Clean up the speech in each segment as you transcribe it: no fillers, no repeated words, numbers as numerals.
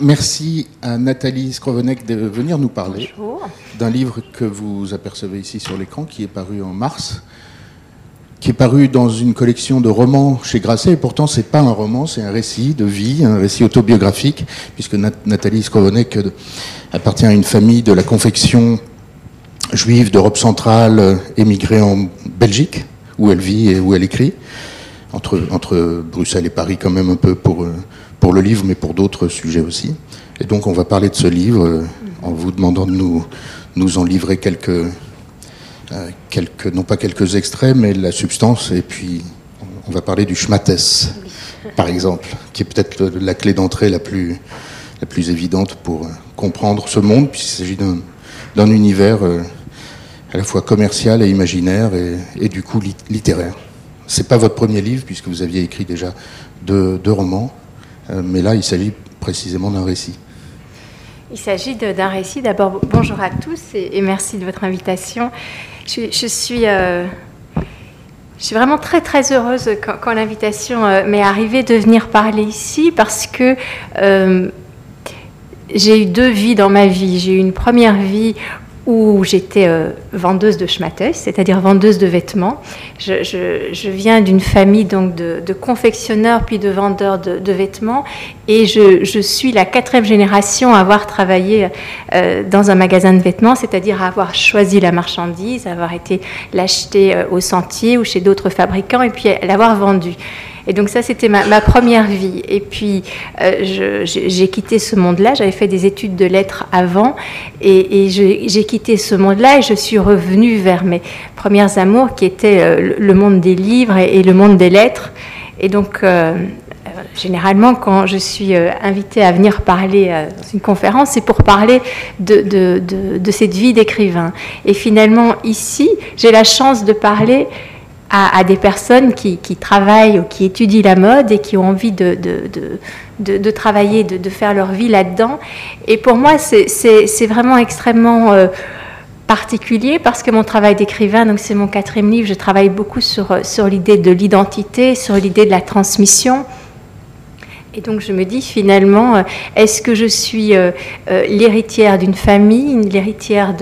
Merci à Nathalie Scrovenec de venir nous parler d'un livre que vous apercevez ici sur l'écran, qui est paru en mars, qui est paru dans une collection de romans chez Grasset. Et pourtant, ce n'est pas un roman, c'est un récit de vie, un récit autobiographique, puisque Nathalie Scrovenec appartient à une famille de la confection juive d'Europe centrale, émigrée en Belgique, où elle vit et où elle écrit, entre Bruxelles et Paris quand même un peu pour le livre, mais pour d'autres sujets aussi. Et donc on va parler de ce livre en vous demandant de nous en livrer quelques, non pas quelques extraits, mais la substance. Et puis on va parler du schmattès, par exemple, qui est peut-être la clé d'entrée la plus évidente pour comprendre ce monde, puisqu'il s'agit d'un univers à la fois commercial et imaginaire et du coup littéraire. C'est pas votre premier livre, puisque vous aviez écrit déjà deux romans. Mais là, il s'agit précisément d'un récit. Il s'agit d'un récit. D'abord, bonjour à tous et merci de votre invitation. Je suis vraiment très, très heureuse quand l'invitation m'est arrivée de venir parler ici, parce que j'ai eu deux vies dans ma vie. J'ai eu une première vie où j'étais vendeuse de schmattès, c'est-à-dire vendeuse de vêtements. Je viens d'une famille donc de confectionneurs puis de vendeurs de vêtements, et je suis la 4e génération à avoir travaillé dans un magasin de vêtements, c'est-à-dire à avoir choisi la marchandise, avoir été l'acheter au Sentier ou chez d'autres fabricants et puis l'avoir vendue. Et donc ça, c'était ma première vie. Et puis, j'ai quitté ce monde-là. J'avais fait des études de lettres avant. Et j'ai quitté ce monde-là et je suis revenue vers mes premières amours, qui étaient le monde des livres et le monde des lettres. Et donc, généralement, quand je suis invitée à venir parler dans une conférence, c'est pour parler de cette vie d'écrivain. Et finalement, ici, j'ai la chance de parler à des personnes qui travaillent ou qui étudient la mode et qui ont envie de travailler, de faire leur vie là-dedans. Et pour moi, c'est vraiment extrêmement particulier, parce que mon travail d'écrivain, donc c'est mon 4e livre, je travaille beaucoup sur l'idée de l'identité, sur l'idée de la transmission. Et donc je me dis finalement, est-ce que je suis l'héritière d'une famille, l'héritière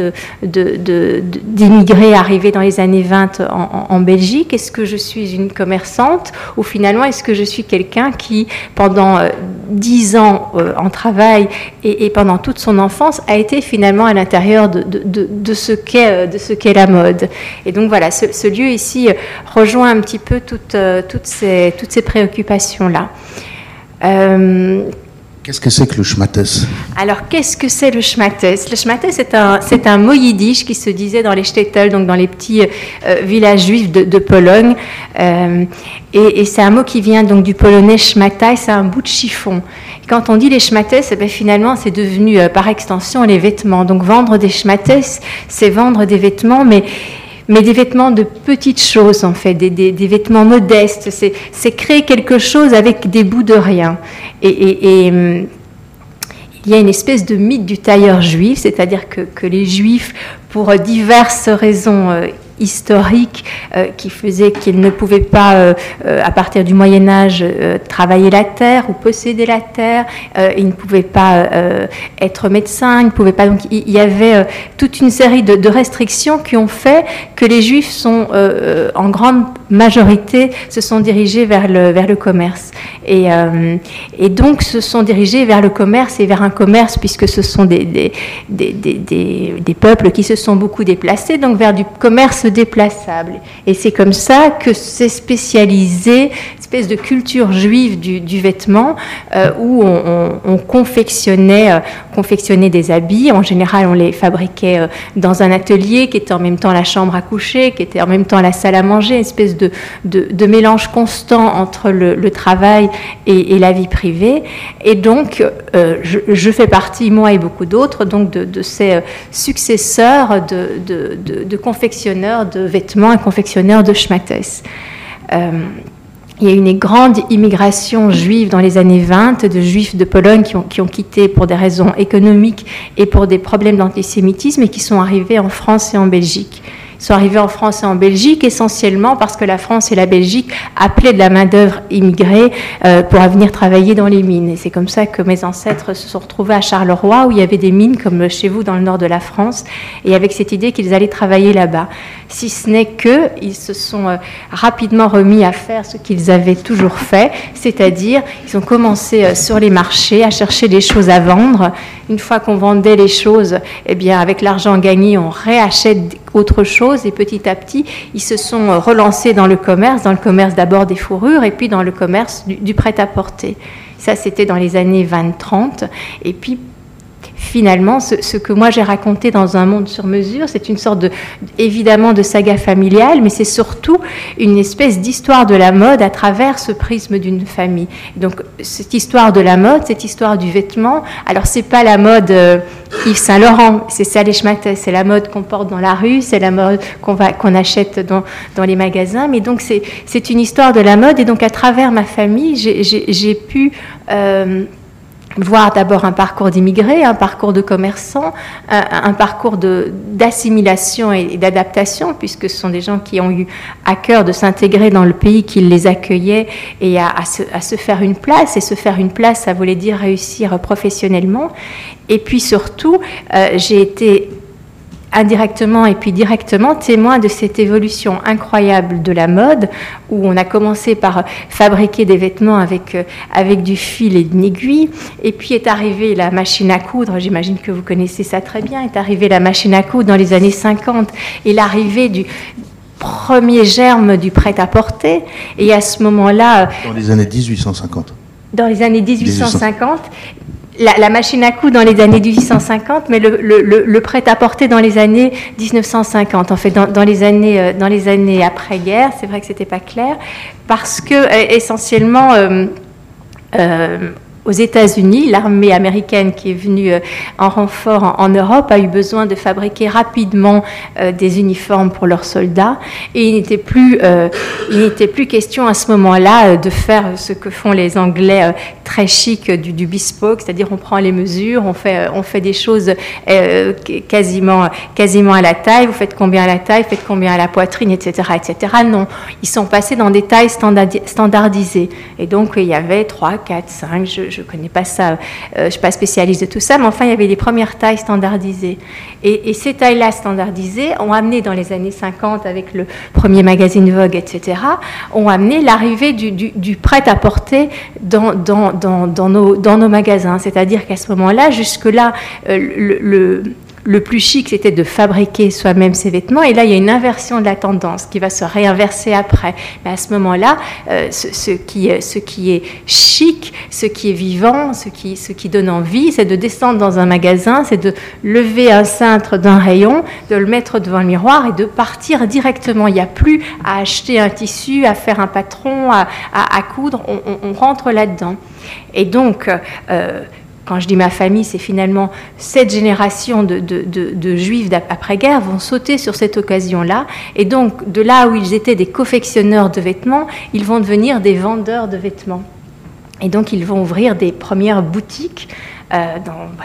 d'immigrés arrivés dans les années 20 en Belgique? Est-ce que je suis une commerçante? Ou finalement, est-ce que je suis quelqu'un qui, pendant 10 ans en travail et pendant toute son enfance, a été finalement à l'intérieur de ce qu'est la mode? Et donc voilà, ce lieu ici rejoint un petit peu toutes ces préoccupations-là. Qu'est-ce que c'est que le schmattès? Alors, qu'est-ce que c'est le schmattès? Le schmattès, c'est un mot yiddish qui se disait dans les shtetls, donc dans les petits villages juifs de Pologne. Et c'est un mot qui vient donc du polonais schmattai, c'est un bout de chiffon. Et quand on dit les schmattès, eh bien, finalement, c'est devenu par extension les vêtements. Donc, vendre des schmattès, c'est vendre des vêtements, mais des vêtements de petites choses, en fait, des vêtements modestes. C'est créer quelque chose avec des bouts de rien. Et il y a une espèce de mythe du tailleur juif, c'est-à-dire que les juifs, pour diverses raisons historiques qui faisaient qu'ils ne pouvaient pas, à partir du Moyen-Âge, travailler la terre ou posséder la terre, ils ne pouvaient pas être médecins, ils ne pouvaient pas. Donc il y avait toute une série de restrictions qui ont fait que les juifs sont, en grande majorité, se sont dirigés vers le commerce. Et donc se sont dirigés vers le commerce et vers un commerce, puisque ce sont des peuples qui se sont beaucoup déplacés, donc vers du commerce déplaçable. Et c'est comme ça que s'est spécialisée une espèce de culture juive du vêtement, où on confectionnait des habits. En général, on les fabriquait dans un atelier qui était en même temps la chambre à coucher, qui était en même temps la salle à manger, une espèce de mélange constant entre le travail et la vie privée. Et donc, je fais partie, moi et beaucoup d'autres, donc de ces successeurs de confectionneurs de vêtements et confectionneurs de schmattès. Il y a eu une grande immigration juive dans les années 20, de juifs de Pologne qui ont quitté pour des raisons économiques et pour des problèmes d'antisémitisme, et qui sont arrivés en France et en Belgique. Ils sont arrivés en France et en Belgique, essentiellement parce que la France et la Belgique appelaient de la main-d'œuvre immigrée pour venir travailler dans les mines. Et c'est comme ça que mes ancêtres se sont retrouvés à Charleroi, où il y avait des mines, comme chez vous, dans le nord de la France, et avec cette idée qu'ils allaient travailler là-bas. Si ce n'est qu'ils se sont rapidement remis à faire ce qu'ils avaient toujours fait, c'est-à-dire ils ont commencé sur les marchés à chercher des choses à vendre. Une fois qu'on vendait les choses, eh bien, avec l'argent gagné, on réachète autre chose, et petit à petit, ils se sont relancés dans le commerce d'abord des fourrures, et puis dans le commerce du prêt-à-porter. Ça, c'était dans les années 20-30, et puis finalement, ce que moi j'ai raconté dans Un Monde sur mesure, c'est une sorte de, évidemment, de saga familiale, mais c'est surtout une espèce d'histoire de la mode à travers ce prisme d'une famille. Donc, cette histoire de la mode, cette histoire du vêtement, alors c'est pas la mode Yves Saint-Laurent, c'est ça les schmattes, c'est la mode qu'on porte dans la rue, c'est la mode qu'on achète dans les magasins, mais donc c'est une histoire de la mode, et donc à travers ma famille, j'ai pu... voir d'abord un parcours d'immigrés, un parcours de commerçants, un parcours d'assimilation et d'adaptation, puisque ce sont des gens qui ont eu à cœur de s'intégrer dans le pays qui les accueillait, et à se faire une place, et se faire une place, ça voulait dire réussir professionnellement. Et puis surtout, j'ai été indirectement et puis directement témoin de cette évolution incroyable de la mode, où on a commencé par fabriquer des vêtements avec du fil et une aiguille, et puis est arrivée la machine à coudre, j'imagine que vous connaissez ça très bien, est arrivée la machine à coudre dans les années 50, et l'arrivée du premier germe du prêt-à-porter, et à ce moment-là... Dans les années 1850. Dans les années 1850... La machine à coudre dans les années 1850, mais le prêt-à-porter dans les années 1950. En fait, dans les années après-guerre, c'est vrai que c'était pas clair, parce que essentiellement aux États-Unis, l'armée américaine qui est venue en renfort en Europe a eu besoin de fabriquer rapidement des uniformes pour leurs soldats, et il n'était plus question à ce moment-là de faire ce que font les Anglais très chic du bespoke, c'est-à-dire on prend les mesures, on fait des choses quasiment à la taille, vous faites combien à la taille, faites combien à la poitrine, etc., etc. Non, ils sont passés dans des tailles standardisées, et donc il y avait 3, 4, 5, je ne connais pas ça, je ne suis pas spécialiste de tout ça, mais enfin, il y avait les premières tailles standardisées. Et ces tailles-là standardisées ont amené, dans les années 50, avec le premier magazine Vogue, etc., ont amené l'arrivée du prêt-à-porter dans nos magasins. C'est-à-dire qu'à ce moment-là, jusque-là, le plus chic, c'était de fabriquer soi-même ses vêtements, et là, il y a une inversion de la tendance qui va se réinverser après. Mais à ce moment-là, ce qui est chic, ce qui est vivant, ce qui donne envie, c'est de descendre dans un magasin, c'est de lever un cintre d'un rayon, de le mettre devant le miroir et de partir directement. Il n'y a plus à acheter un tissu, à faire un patron, à coudre, on rentre là-dedans. Et donc... quand je dis ma famille, c'est finalement cette génération de juifs d'après-guerre vont sauter sur cette occasion-là. Et donc, de là où ils étaient des confectionneurs de vêtements, ils vont devenir des vendeurs de vêtements. Et donc, ils vont ouvrir des premières boutiques,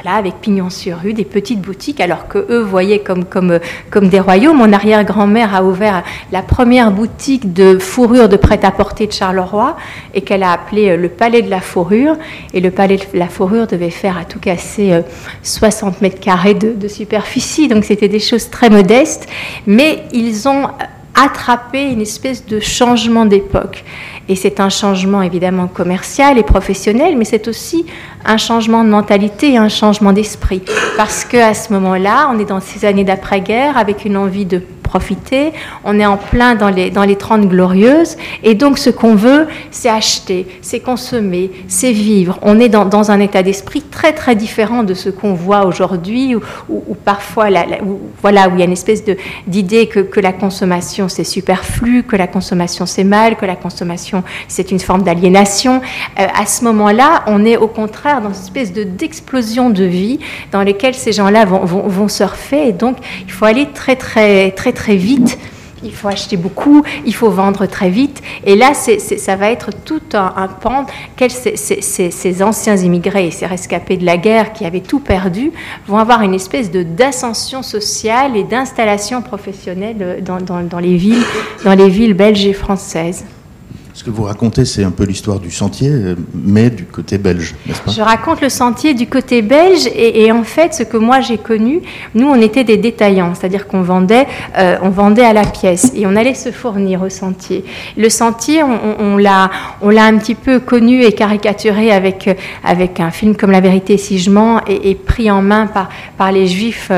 avec pignon sur rue, des petites boutiques, alors qu'eux voyaient comme des royaumes. Mon arrière-grand-mère a ouvert la première boutique de fourrure de prêt-à-porter de Charleroi, et qu'elle a appelée le Palais de la Fourrure. Et le Palais de la Fourrure devait faire à tout casser 60 mètres carrés de superficie. Donc c'était des choses très modestes, mais ils ont attraper une espèce de changement d'époque. Et c'est un changement évidemment commercial et professionnel, mais c'est aussi un changement de mentalité et un changement d'esprit. Parce qu'à ce moment-là, on est dans ces années d'après-guerre avec une envie de profiter, on est en plein dans les 30 glorieuses, et donc ce qu'on veut, c'est acheter, c'est consommer, c'est vivre. On est dans un état d'esprit très très différent de ce qu'on voit aujourd'hui, où parfois où il y a une espèce d'idée que la consommation c'est superflu, que la consommation c'est mal, que la consommation c'est une forme d'aliénation. À ce moment-là, on est au contraire dans une espèce d'explosion de vie dans lesquelles ces gens-là vont surfer, et donc il faut aller très très vite Il faut acheter beaucoup, il faut vendre très vite. Et là, ça va être tout un pan. Ces anciens immigrés et ces rescapés de la guerre qui avaient tout perdu vont avoir une espèce d'ascension sociale et d'installation professionnelle dans les villes belges et françaises. Ce que vous racontez, c'est un peu l'histoire du Sentier, mais du côté belge, n'est-ce pas? Je raconte le Sentier du côté belge, et en fait, ce que moi j'ai connu, nous on était des détaillants, c'est-à-dire qu'on vendait, à la pièce, et on allait se fournir au Sentier. Le Sentier, on l'a un petit peu connu et caricaturé avec un film comme La Vérité si je mens, et pris en main par les Juifs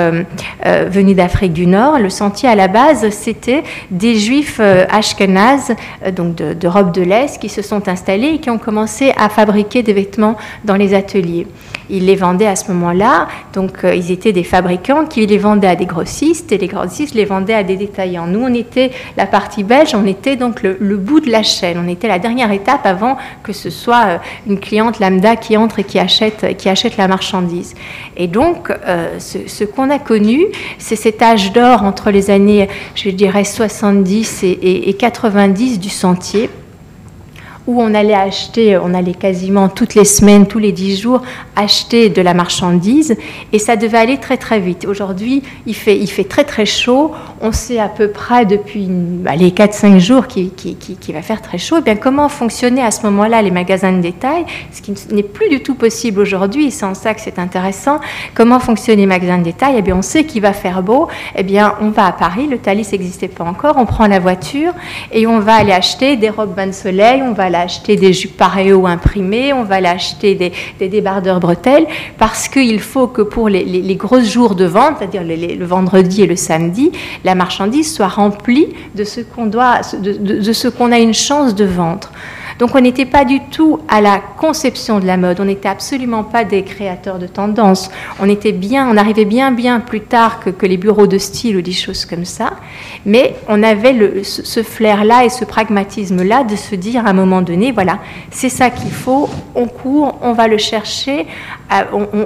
venus d'Afrique du Nord. Le Sentier, à la base, c'était des Juifs ashkénazes, donc d'Europe de l'Est, qui se sont installés et qui ont commencé à fabriquer des vêtements dans les ateliers. Ils les vendaient à ce moment-là, donc ils étaient des fabricants qui les vendaient à des grossistes, et les grossistes les vendaient à des détaillants. Nous, on était la partie belge, on était donc le bout de la chaîne, on était la dernière étape avant que ce soit une cliente lambda qui entre et qui achète la marchandise. Et donc, ce qu'on a connu, c'est cet âge d'or entre les années, je dirais, 70 et 90 du Sentier, où on allait acheter, on allait quasiment toutes les semaines, tous les 10 jours, acheter de la marchandise, et ça devait aller très très vite. Aujourd'hui, il fait très très chaud, on sait à peu près depuis les 4-5 jours qu'il va faire très chaud. Et bien, comment fonctionnaient à ce moment-là les magasins de détail, ce qui n'est plus du tout possible aujourd'hui, et c'est en ça que c'est intéressant. Comment fonctionnent les magasins de détail? Eh bien, on sait qu'il va faire beau, eh bien, on va à Paris, le Thalys n'existait pas encore, on prend la voiture et on va aller acheter des robes bain de soleil, on va aller acheter des jupes paréo imprimées, on va aller acheter des débardeurs bretelles, parce qu'il faut que pour les gros jours de vente, c'est-à-dire le vendredi et le samedi, la marchandise soit remplie de ce qu'on doit, de ce qu'on a une chance de vendre. Donc on n'était pas du tout à la conception de la mode, on n'était absolument pas des créateurs de tendances, on arrivait bien plus tard que les bureaux de style ou des choses comme ça, mais on avait ce flair-là et ce pragmatisme-là de se dire à un moment donné, voilà, c'est ça qu'il faut, on court, on va le chercher,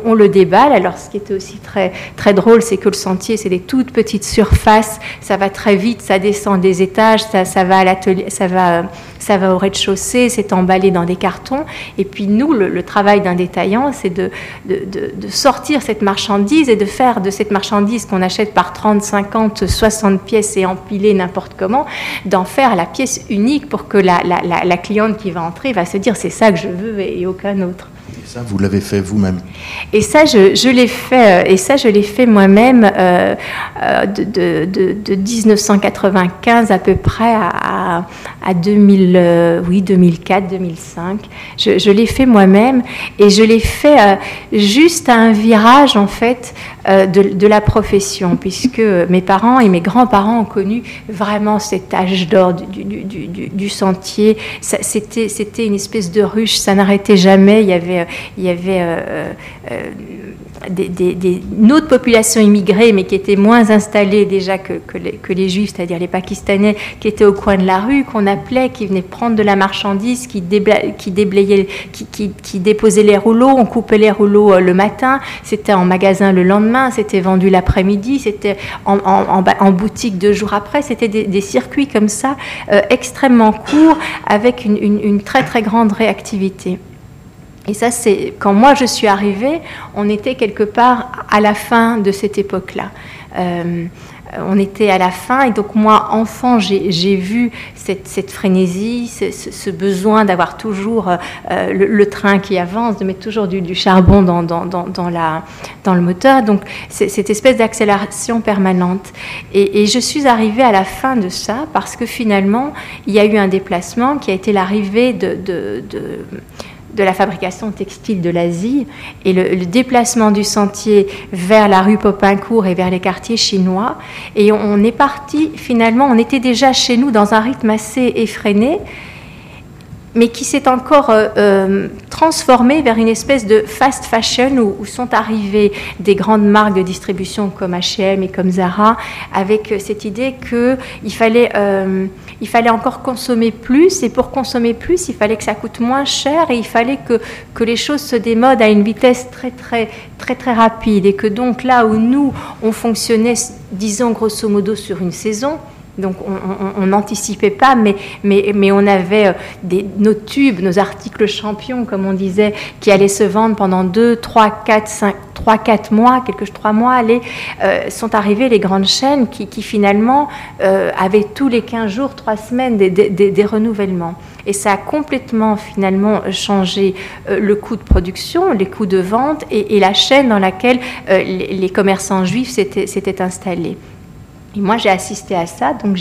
on le déballe. Alors ce qui était aussi très, très drôle, c'est que le Sentier, c'est des toutes petites surfaces, ça va très vite, ça descend des étages, ça va à l'atelier, ça va au rez-de-chaussée, c'est emballé dans des cartons. Et puis nous, le travail d'un détaillant, c'est de sortir cette marchandise et de faire de cette marchandise qu'on achète par 30, 50, 60 pièces et empilées n'importe comment, d'en faire la pièce unique pour que la cliente qui va entrer va se dire « c'est ça que je veux et aucun autre ». Et ça, vous l'avez fait vous-même? Et ça, je l'ai fait moi-même de 1995 à peu près à 2004, 2005. Je l'ai fait moi-même, et je l'ai fait juste à un virage, en fait, de la profession, puisque mes parents et mes grands-parents ont connu vraiment cet âge d'or du Sentier. C'était une espèce de ruche, ça n'arrêtait jamais, il y avait une autre population immigrée, mais qui était moins installée déjà que les Juifs, c'est-à-dire les Pakistanais, qui étaient au coin de la rue, qu'on appelait, qui venaient prendre de la marchandise, qui déposaient les rouleaux, on coupait les rouleaux le matin, c'était en magasin le lendemain, c'était vendu l'après-midi, c'était en boutique 2 jours après, c'était des circuits comme ça, extrêmement courts, avec une très très grande réactivité. Et ça, c'est quand moi je suis arrivée, on était quelque part à la fin de cette époque-là. On était à la fin, et donc moi, enfant, j'ai vu cette frénésie, ce besoin d'avoir toujours le train qui avance, de mettre toujours du charbon dans le moteur, donc cette espèce d'accélération permanente. Et je suis arrivée à la fin de ça, parce que finalement, il y a eu un déplacement qui a été l'arrivée de la fabrication textile de l'Asie, et le déplacement du Sentier vers la rue Popincourt et vers les quartiers chinois. Et on est parti, finalement, on était déjà chez nous dans un rythme assez effréné, mais qui s'est encore transformé vers une espèce de fast fashion, où sont arrivées des grandes marques de distribution comme H&M et comme Zara, avec cette idée qu'il fallait encore consommer plus, et pour consommer plus, il fallait que ça coûte moins cher, et il fallait que les choses se démodent à une vitesse très, très, très, très rapide, et que donc là où nous, on fonctionnait, disons grosso modo, sur une saison, Donc on n'anticipait pas, mais on avait nos tubes, nos articles champions, comme on disait, qui allaient se vendre pendant 3, 4 mois, quelques 3 mois, sont arrivées les grandes chaînes qui finalement avaient tous les 15 jours, 3 semaines des renouvellements. Et ça a complètement finalement changé le coût de production, les coûts de vente et la chaîne dans laquelle les commerçants juifs s'étaient installés. Et moi, j'ai assisté à ça, donc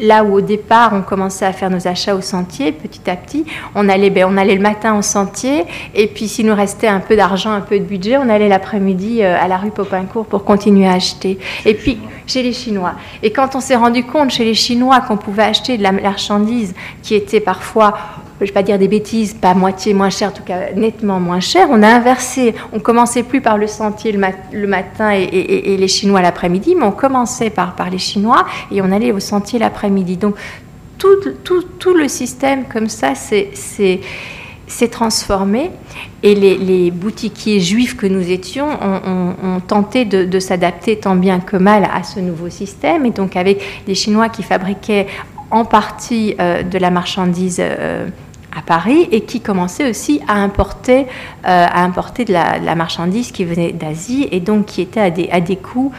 là où au départ, on commençait à faire nos achats au Sentier, petit à petit, on allait le matin au Sentier, et puis s'il nous restait un peu d'argent, un peu de budget, on allait l'après-midi à la rue Popincourt pour continuer à acheter. Et puis, chez les Chinois. Et quand on s'est rendu compte chez les Chinois qu'on pouvait acheter de la marchandise qui était parfois... je ne vais pas dire des bêtises, pas moitié moins cher, en tout cas nettement moins cher, on a inversé. On ne commençait plus par le Sentier le matin et les Chinois l'après-midi, mais on commençait par les Chinois et on allait au Sentier l'après-midi. Donc tout le système comme ça s'est transformé et les boutiquiers juifs que nous étions ont tenté de s'adapter tant bien que mal à ce nouveau système. Et donc avec des Chinois qui fabriquaient en partie de la marchandise à Paris et qui commençait aussi à importer de la marchandise qui venait d'Asie et donc qui était à des coûts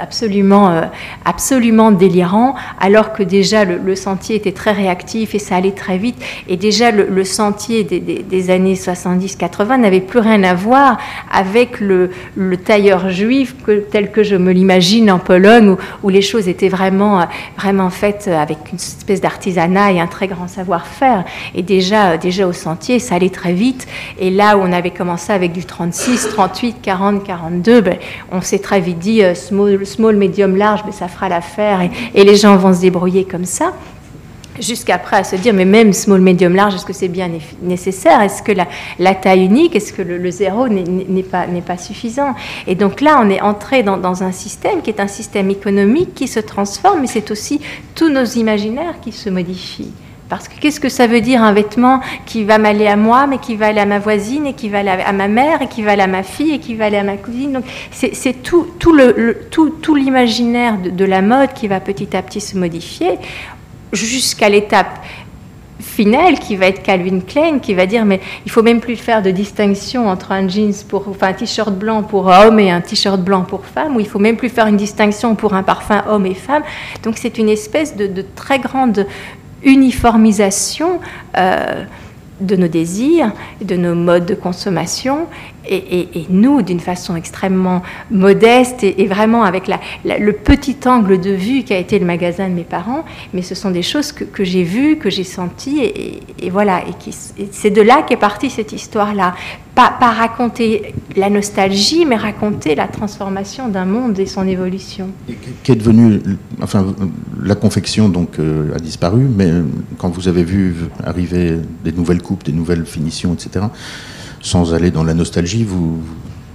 absolument délirants, alors que déjà le Sentier était très réactif et ça allait très vite, et déjà le Sentier des années 70-80 n'avait plus rien à voir avec le tailleur juif tel que je me l'imagine en Pologne, où les choses étaient vraiment faites avec une espèce d'artisanat et un très grand savoir-faire. Et déjà au Sentier, ça allait très vite. Et là où on avait commencé avec du 36, 38, 40, 42, on s'est très vite dit small, medium, large, mais ça fera l'affaire et les gens vont se débrouiller comme ça. Jusqu'après à se dire, mais même small, medium, large, est-ce que c'est bien nécessaire? Est-ce que la taille unique, est-ce que le zéro n'est pas suffisant? Et donc là, on est entré dans un système qui est un système économique qui se transforme, mais c'est aussi tous nos imaginaires qui se modifient. Parce que qu'est-ce que ça veut dire un vêtement qui va m'aller à moi, mais qui va aller à ma voisine, et qui va aller à ma mère, et qui va aller à ma fille, et qui va aller à ma cousine? Donc c'est tout l'imaginaire de la mode qui va petit à petit se modifier, jusqu'à l'étape finale qui va être Calvin Klein, qui va dire mais il ne faut même plus faire de distinction entre un t-shirt blanc pour homme et un t-shirt blanc pour femme, ou il ne faut même plus faire une distinction pour un parfum homme et femme. Donc c'est une espèce de très grande uniformisation de nos désirs, de nos modes de consommation, et nous, d'une façon extrêmement modeste et vraiment avec le petit angle de vue qu'a été le magasin de mes parents, mais ce sont des choses que j'ai vues, que j'ai senties, et voilà, et c'est de là qu'est partie cette histoire-là. Pas raconter la nostalgie, mais raconter la transformation d'un monde et son évolution. Qui est devenue, enfin, la confection donc a disparu, mais quand vous avez vu arriver des nouvelles coupes, des nouvelles finitions, etc., sans aller dans la nostalgie,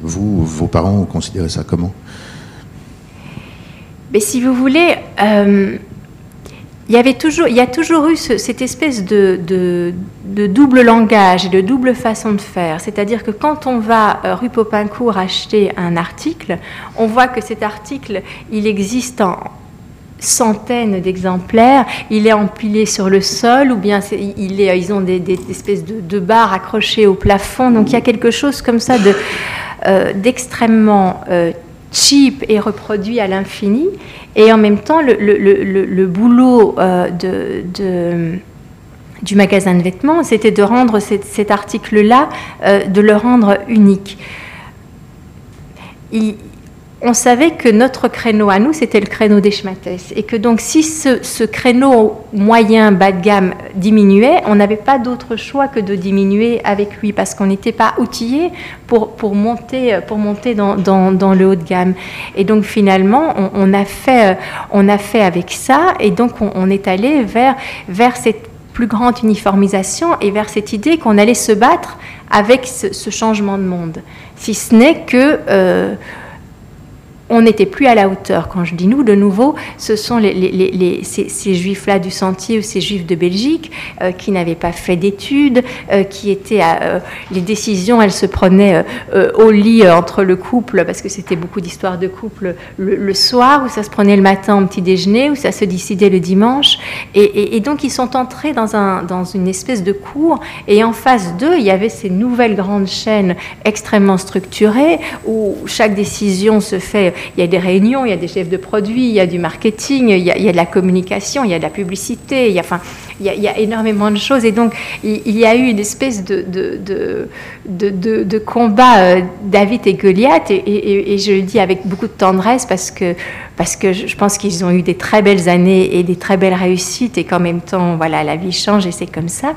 vos parents ont considéré ça comment? Mais si vous voulez, il y a toujours eu cette espèce de double langage et de double façon de faire. C'est-à-dire que quand on va rue Popincourt acheter un article, on voit que cet article, il existe en centaines d'exemplaires, il est empilé sur le sol, ou bien ils ont des espèces de barres accrochées au plafond. Donc il y a quelque chose comme ça d'extrêmement cheap et reproduit à l'infini, et en même temps le boulot du magasin de vêtements, c'était de rendre cet article-là, de le rendre unique. On savait que notre créneau à nous, c'était le créneau des schmattès, et que donc si ce créneau moyen bas de gamme diminuait, on n'avait pas d'autre choix que de diminuer avec lui, parce qu'on n'était pas outillé pour monter dans le haut de gamme. Et donc finalement, on a fait avec ça, et donc on est allé vers cette plus grande uniformisation et vers cette idée qu'on allait se battre avec ce changement de monde, si ce n'est que on n'était plus à la hauteur. Quand je dis nous, de nouveau, ce sont ces juifs-là du Sentier ou ces juifs de Belgique qui n'avaient pas fait d'études, qui étaient les décisions, elles se prenaient au lit entre le couple, parce que c'était beaucoup d'histoires de couple le soir, où ça se prenait le matin au petit déjeuner, où ça se décidait le dimanche. Et donc ils sont entrés dans une espèce de cour, et en face d'eux, il y avait ces nouvelles grandes chaînes extrêmement structurées, où chaque décision se fait. Il y a des réunions, il y a des chefs de produits, il y a du marketing, il y a de la communication, il y a de la publicité, il y a énormément de choses. Et donc, il y a eu une espèce de combat David et Goliath. Et je le dis avec beaucoup de tendresse parce que je pense qu'ils ont eu des très belles années et des très belles réussites, et qu'en même temps, voilà, la vie change et c'est comme ça.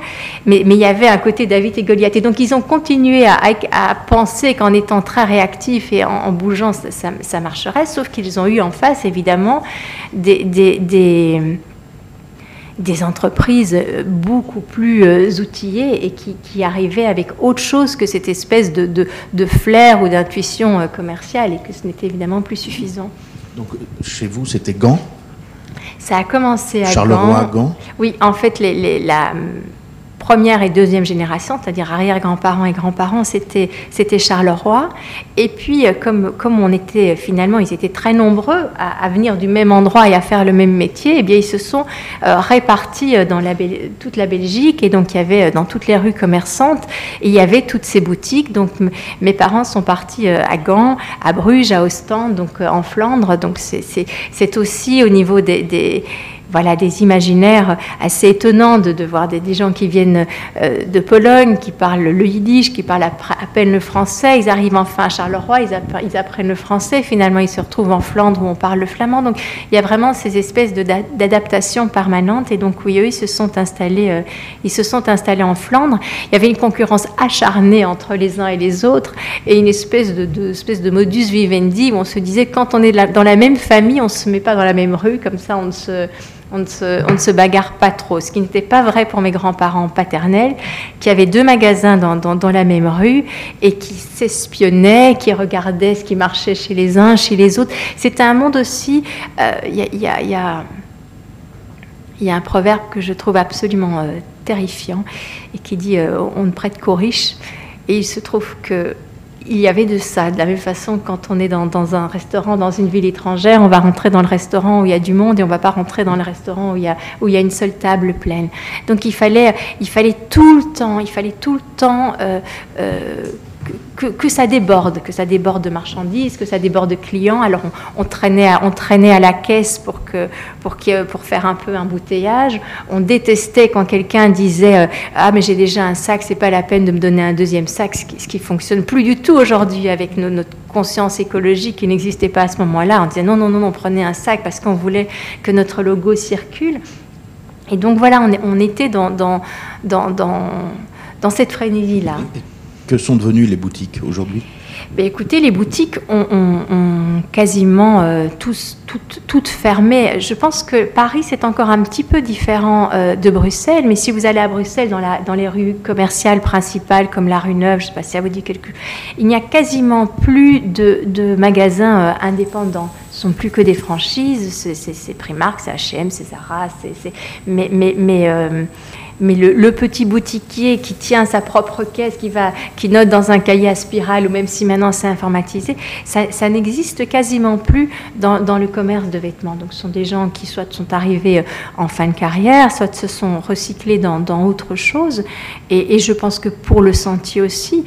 Mais il y avait un côté David et Goliath. Et donc, ils ont continué à penser qu'en étant très réactifs et en bougeant, ça marcherait, sauf qu'ils ont eu en face, évidemment, des entreprises beaucoup plus outillées et qui arrivaient avec autre chose que cette espèce de flair ou d'intuition commerciale, et que ce n'était évidemment plus suffisant. Donc, chez vous, c'était Gand ? Ça a commencé à Gand. Charleroi à Gand ? Oui, en fait, la première et deuxième génération, c'est-à-dire arrière-grands-parents et grands-parents, c'était Charleroi. Et puis, comme on était finalement, ils étaient très nombreux à venir du même endroit et à faire le même métier, eh bien, ils se sont répartis dans toute la Belgique. Et donc, il y avait dans toutes les rues commerçantes, et il y avait toutes ces boutiques. Donc, mes parents sont partis à Gand, à Bruges, à Ostend, donc en Flandre. Donc, c'est aussi au niveau des imaginaires assez étonnants de voir des gens qui viennent de Pologne, qui parlent le yiddish, qui parlent à peine le français. Ils arrivent enfin à Charleroi, ils apprennent le français. Finalement, ils se retrouvent en Flandre où on parle le flamand. Donc, il y a vraiment ces espèces d'adaptations permanentes. Et donc, oui, eux, ils se sont installés en Flandre. Il y avait une concurrence acharnée entre les uns et les autres, et une espèce de modus vivendi où on se disait, quand on est dans la même famille, on ne se met pas dans la même rue, comme ça, on ne se bagarre pas trop, ce qui n'était pas vrai pour mes grands-parents paternels, qui avaient deux magasins dans la même rue et qui s'espionnaient, qui regardaient ce qui marchait chez les uns, chez les autres. C'était un monde aussi... Il y a un proverbe que je trouve absolument terrifiant et qui dit « on ne prête qu'aux riches ». Et il se trouve que... il y avait de ça, de la même façon quand on est dans un restaurant, dans une ville étrangère, on va rentrer dans le restaurant où il y a du monde et on ne va pas rentrer dans le restaurant où il y a une seule table pleine. Donc il fallait tout le temps que ça déborde, de marchandises, que ça déborde de clients. Alors on traînait à la caisse pour faire un peu un embouteillage. On détestait quand quelqu'un disait ah mais j'ai déjà un sac, c'est pas la peine de me donner un deuxième sac, ce qui fonctionne plus du tout aujourd'hui avec notre conscience écologique qui n'existait pas à ce moment-là. On disait non, on prenait un sac parce qu'on voulait que notre logo circule. Et donc voilà, on était dans cette frénésie-là. Que sont devenues les boutiques aujourd'hui ? Ben écoutez, les boutiques ont quasiment toutes fermé. Je pense que Paris, c'est encore un petit peu différent de Bruxelles, mais si vous allez à Bruxelles, dans les rues commerciales principales, comme la rue Neuve, je ne sais pas si ça vous dit quelque chose, il n'y a quasiment plus de magasins indépendants. Ce ne sont plus que des franchises, c'est Primark, c'est H&M, c'est Zara, mais le petit boutiquier qui tient sa propre caisse, qui note dans un cahier à spirale, ou même si maintenant c'est informatisé, ça n'existe quasiment plus dans le commerce de vêtements. Donc ce sont des gens qui soit sont arrivés en fin de carrière, soit se sont recyclés dans autre chose. Et je pense que pour le Sentier aussi,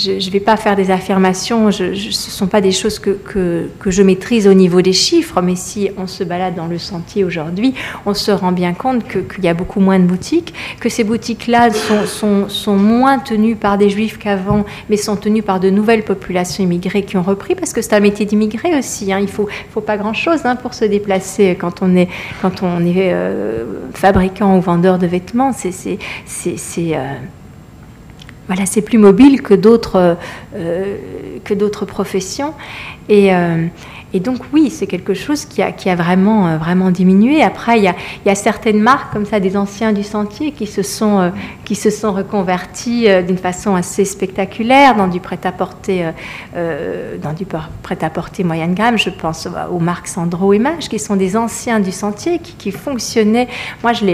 je ne vais pas faire des affirmations, ce ne sont pas des choses que je maîtrise au niveau des chiffres, mais si on se balade dans le Sentier aujourd'hui, on se rend bien compte qu'il y a beaucoup moins de boutiques, que ces boutiques-là sont moins tenues par des juifs qu'avant, mais sont tenues par de nouvelles populations immigrées qui ont repris, parce que c'est un métier d'immigré aussi, hein. Il ne faut pas grand-chose pour se déplacer quand on est fabricant ou vendeur de vêtements, voilà, c'est plus mobile que d'autres professions. Et donc oui, c'est quelque chose qui a vraiment, vraiment diminué. Après, il y a certaines marques comme ça, des anciens du Sentier, qui se sont reconvertis d'une façon assez spectaculaire dans du prêt-à-porter moyenne gamme. Je pense aux marques Sandro et Maj, qui sont des anciens du Sentier, qui fonctionnaient. Moi, je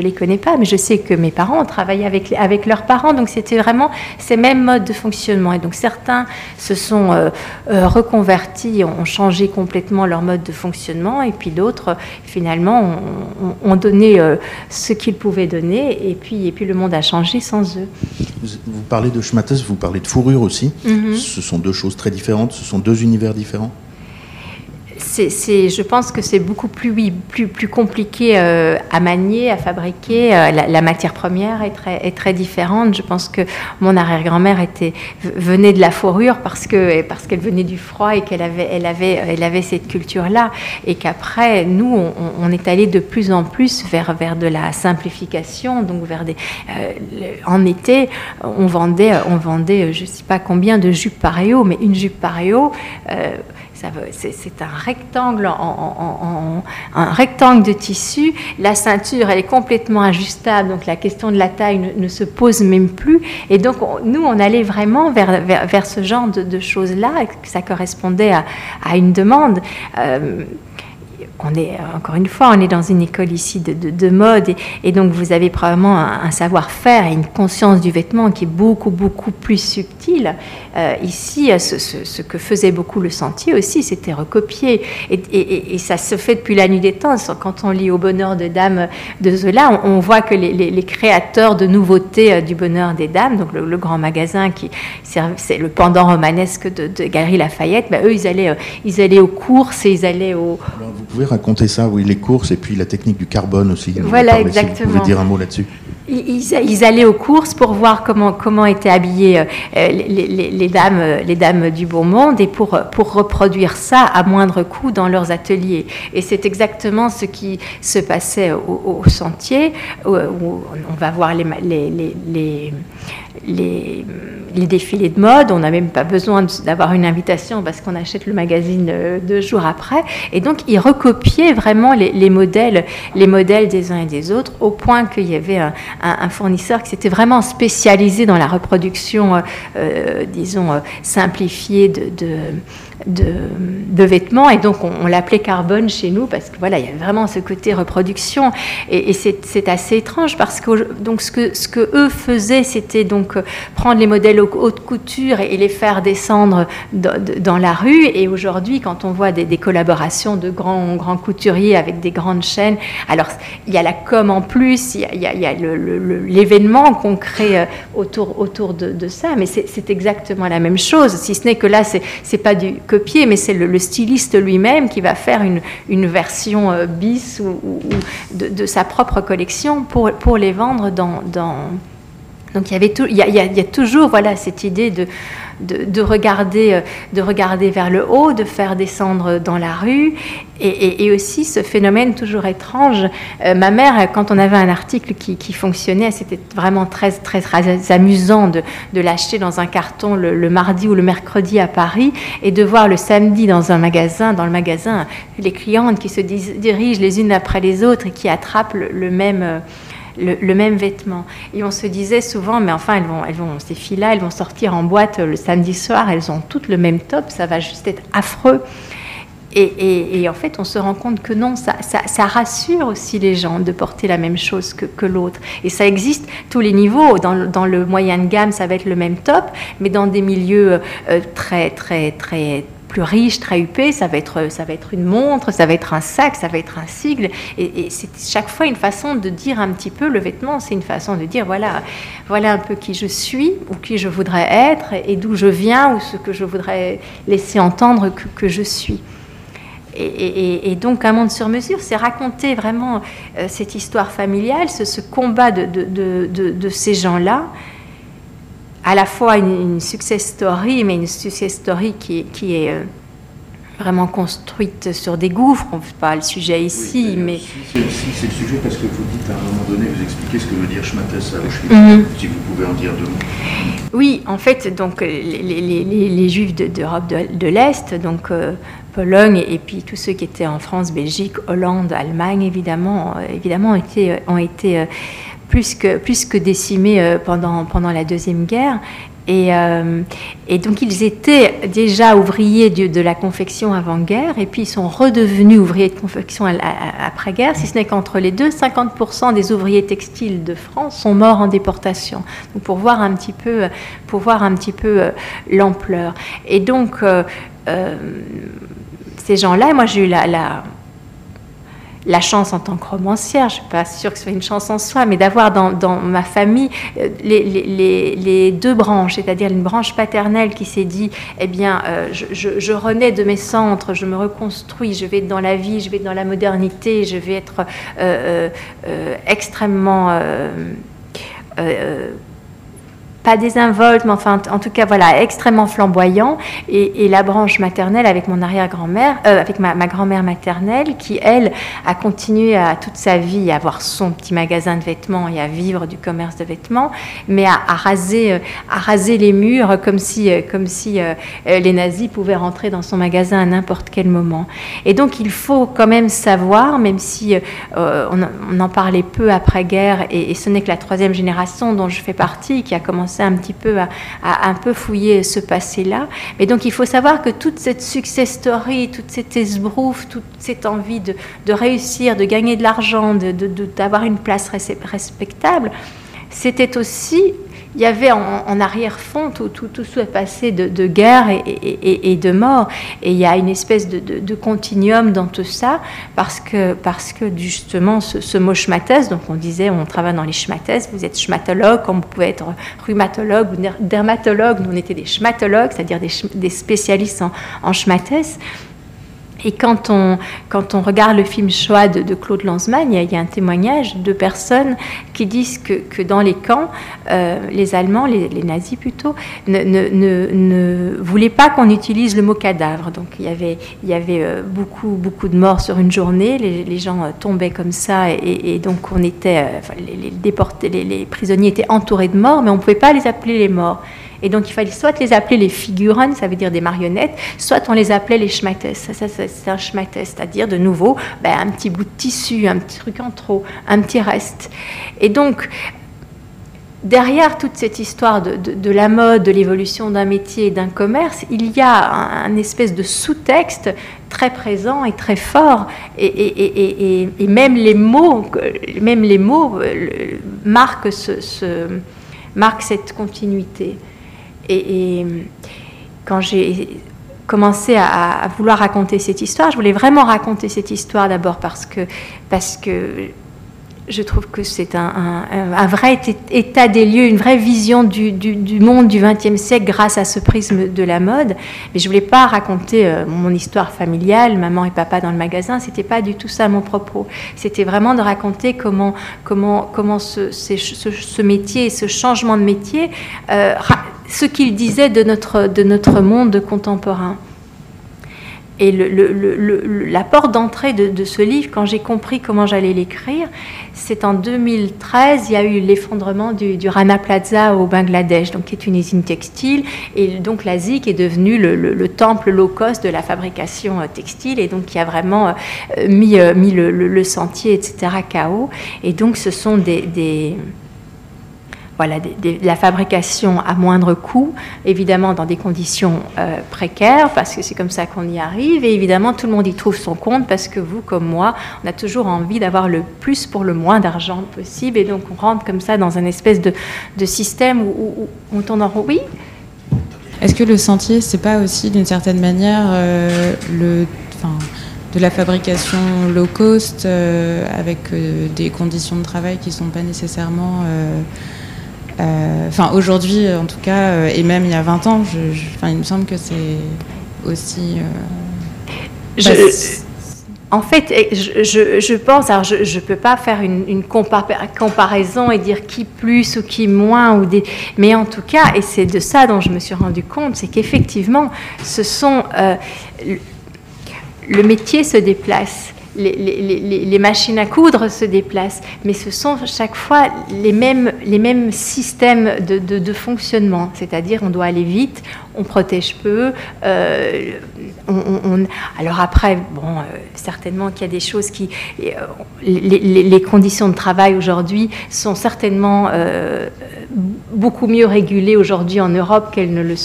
les connais pas, mais je sais que mes parents ont travaillé avec leurs parents, donc c'était vraiment ces mêmes modes de fonctionnement. Et donc certains se sont reconvertis, ont changé complètement leur mode de fonctionnement, et puis d'autres finalement ont donné ce qu'ils pouvaient donner, et puis le monde a changé sans eux. Vous parlez de schmattes, vous parlez de fourrure aussi. Mm-hmm. Ce sont deux choses très différentes, ce sont deux univers différents. Je pense que c'est beaucoup plus compliqué à manier, à fabriquer. La matière première est très différente. Je pense que mon arrière-grand-mère venait de la fourrure parce qu'elle venait du froid et qu'elle avait cette culture-là. Et qu'après, nous, on est allé de plus en plus vers de la simplification. Donc en été, on vendait je ne sais pas combien de jupes pareo, mais une jupe pareo, c'est un rectangle un rectangle de tissu. La ceinture, elle est complètement ajustable, donc la question de la taille ne se pose même plus. Et donc nous on allait vraiment vers ce genre de choses là, que ça correspondait à une demande. On est, encore une fois, on est dans une école ici de mode, et donc vous avez probablement un savoir-faire et une conscience du vêtement qui est beaucoup plus subtile. Ici, ce que faisait beaucoup le Sentier aussi, c'était recopier, et ça se fait depuis la nuit des temps. Quand on lit Au bonheur des dames de Zola, on voit que les créateurs de nouveautés du bonheur des dames, donc le grand magasin qui c'est le pendant romanesque de Galerie Lafayette, ben eux ils allaient aux courses, et ils allaient aux... Vous pouvez raconter ça, oui, les courses et puis la technique du carbone aussi. Voilà, exactement. Si vous pouvez dire un mot là-dessus. Ils allaient aux courses pour voir comment étaient habillées les dames du beau monde, et pour reproduire ça à moindre coût dans leurs ateliers. Et c'est exactement ce qui se passait au Sentier, où on va voir les défilés de mode. On n'a même pas besoin d'avoir une invitation parce qu'on achète le magazine 2 jours après. Et donc ils recopiaient vraiment les modèles des uns et des autres, au point qu'il y avait un fournisseur qui s'était vraiment spécialisé dans la reproduction, disons, simplifiée de vêtements. Et donc on l'appelait carbone chez nous, parce que voilà, il y avait vraiment ce côté reproduction, et c'est assez étrange, parce que donc ce que eux faisaient, c'était donc prendre les modèles haute couture et les faire descendre dans la rue. Et aujourd'hui, quand on voit des collaborations de grands couturiers avec des grandes chaînes, alors il y a la com en plus, il y a l'événement qu'on crée autour de ça, mais c'est exactement la même chose, si ce n'est que là c'est pas du copier, mais c'est le styliste lui-même qui va faire une version bis ou de sa propre collection pour les vendre dans... Donc il y a toujours, voilà, cette idée de regarder vers le haut, de faire descendre dans la rue, et aussi ce phénomène toujours étrange. Ma mère, quand on avait un article qui fonctionnait, c'était vraiment très amusant de l'acheter dans un carton le mardi ou le mercredi à Paris, et de voir le samedi dans le magasin les clientes qui se dirigent les unes après les autres et qui attrapent le même vêtement. Et on se disait souvent, mais enfin, ces filles-là, elles vont sortir en boîte le samedi soir, elles ont toutes le même top, ça va juste être affreux. Et en fait, on se rend compte que non, ça rassure aussi les gens de porter la même chose que l'autre. Et ça existe tous les niveaux. Dans le moyen de gamme, ça va être le même top, mais dans des milieux très plus riche, très huppé, ça va être une montre, ça va être un sac, ça va être un sigle, et c'est chaque fois une façon de dire un petit peu, le vêtement, c'est une façon de dire, voilà un peu qui je suis, ou qui je voudrais être, et d'où je viens, ou ce que je voudrais laisser entendre que je suis. Et donc Un monde sur mesure, c'est raconter vraiment cette histoire familiale, ce combat de ces gens-là, à la fois une success story, mais une success story qui est vraiment construite sur des gouffres, on ne fait pas le sujet ici, oui, mais... Si, c'est le sujet, parce que vous dites à un moment donné, vous expliquez ce que veut dire Schmattes à Auschwitz, si vous pouvez en dire deux mots. Oui, en fait, donc, les Juifs d'Europe de l'Est, donc Pologne, et puis tous ceux qui étaient en France, Belgique, Hollande, Allemagne, évidemment ont été plus que décimés pendant la Deuxième Guerre. Et donc ils étaient déjà ouvriers de la confection avant-guerre, et puis ils sont redevenus ouvriers de confection après-guerre, si ce n'est qu'entre les deux, 50% des ouvriers textiles de France sont morts en déportation. Donc pour voir un petit peu l'ampleur. Et donc ces gens-là, moi j'ai eu la chance en tant que romancière, je ne suis pas sûre que ce soit une chance en soi, mais d'avoir dans ma famille les deux branches, c'est-à-dire une branche paternelle qui s'est dit, eh bien, je renais de mes centres, je me reconstruis, je vais être dans la vie, je vais être dans la modernité, je vais être extrêmement... pas désinvolte, mais enfin, en tout cas, voilà, extrêmement flamboyant. Et la branche maternelle avec mon arrière-grand-mère, avec ma grand-mère maternelle, qui, elle, a continué à toute sa vie à avoir son petit magasin de vêtements et à vivre du commerce de vêtements, mais à raser les murs comme si les nazis pouvaient rentrer dans son magasin à n'importe quel moment. Et donc, il faut quand même savoir, même si on en parlait peu après-guerre, et ce n'est que la troisième génération dont je fais partie, qui a commencé un petit peu à un peu fouiller ce passé-là. Mais donc, il faut savoir que toute cette success story, toute cette esbrouffe, toute cette envie de réussir, de gagner de l'argent, d'avoir une place respectable, c'était aussi... Il y avait en arrière-fond tout ce passé de guerre et de mort. Et il y a une espèce de continuum dans tout ça, parce que justement, ce mot schmattes, donc on disait, on travaille dans les schmattes, vous êtes schmatologue, comme vous pouvez être rhumatologue ou dermatologue, nous on était des schmatologues, c'est-à-dire des spécialistes en schmattes. Et quand on regarde le film Shoah de Claude Lanzmann, il y a un témoignage de personnes qui disent que dans les camps, les Allemands, les nazis plutôt, ne voulaient pas qu'on utilise le mot cadavre. Donc il y avait beaucoup de morts sur une journée, les gens tombaient comme ça, et donc on était, enfin, les déportés, les prisonniers étaient entourés de morts, mais on ne pouvait pas les appeler les morts. Et donc, il fallait soit les appeler les figurines, ça veut dire des marionnettes, soit on les appelait les schmattes. Ça, c'est un schmattes, c'est-à-dire, de nouveau, un petit bout de tissu, un petit truc en trop, un petit reste. Et donc, derrière toute cette histoire de la mode, de l'évolution d'un métier et d'un commerce, il y a un espèce de sous-texte très présent et très fort, et même les mots marquent cette continuité. Et quand j'ai commencé à vouloir raconter cette histoire, je voulais vraiment raconter cette histoire d'abord parce que je trouve que c'est un vrai état des lieux, une vraie vision du monde du XXe siècle grâce à ce prisme de la mode. Mais je ne voulais pas raconter mon histoire familiale, maman et papa dans le magasin, ce n'était pas du tout ça mon propos. C'était vraiment de raconter comment ce métier, ce changement de métier, ce qu'il disait de notre monde contemporain. Et la porte d'entrée de ce livre, quand j'ai compris comment j'allais l'écrire, c'est en 2013, il y a eu l'effondrement du Rana Plaza au Bangladesh, donc qui est une usine textile, et donc l'Asie qui est devenue le temple low cost de la fabrication textile, et donc qui a vraiment mis le sentier, etc., KO. Et donc ce sont la fabrication à moindre coût, évidemment dans des conditions précaires, parce que c'est comme ça qu'on y arrive, et évidemment tout le monde y trouve son compte, parce que vous, comme moi, on a toujours envie d'avoir le plus pour le moins d'argent possible, et donc on rentre comme ça dans un espèce de système où on tourne en rond. Oui ? Est-ce que le sentier, c'est pas aussi d'une certaine manière de la fabrication low cost, avec des conditions de travail qui sont pas nécessairement... Enfin, aujourd'hui, en tout cas, et même il y a 20 ans, il me semble que c'est aussi... En fait, je pense, alors je ne peux pas faire une comparaison et dire qui plus ou qui moins, mais en tout cas, et c'est de ça dont je me suis rendu compte, c'est qu'effectivement, ce sont... le métier se déplace, les machines à coudre se déplacent, mais ce sont chaque fois les mêmes systèmes de fonctionnement, c'est-à-dire on doit aller vite, on protège peu, alors après, bon, certainement qu'il y a des choses qui... Les conditions de travail aujourd'hui sont certainement beaucoup mieux régulées aujourd'hui en Europe qu'elles ne le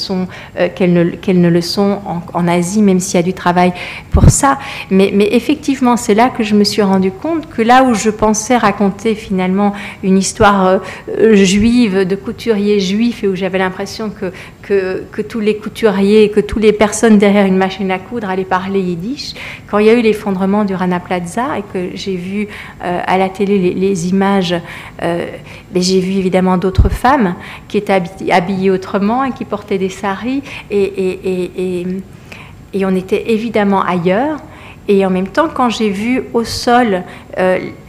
sont en Asie, même s'il y a du travail pour ça. Mais effectivement, c'est là que je me suis rendu compte que là où je pensais raconter finalement une histoire juive, de couturiers juifs, et où j'avais l'impression que tous les couturiers, que toutes les personnes derrière une machine à coudre allaient parler yiddish, quand il y a eu l'effondrement du Rana Plaza et que j'ai vu à la télé les images, j'ai vu évidemment d'autres femmes qui étaient habillées autrement et qui portaient des saris, et on était évidemment ailleurs. Et en même temps, quand j'ai vu au sol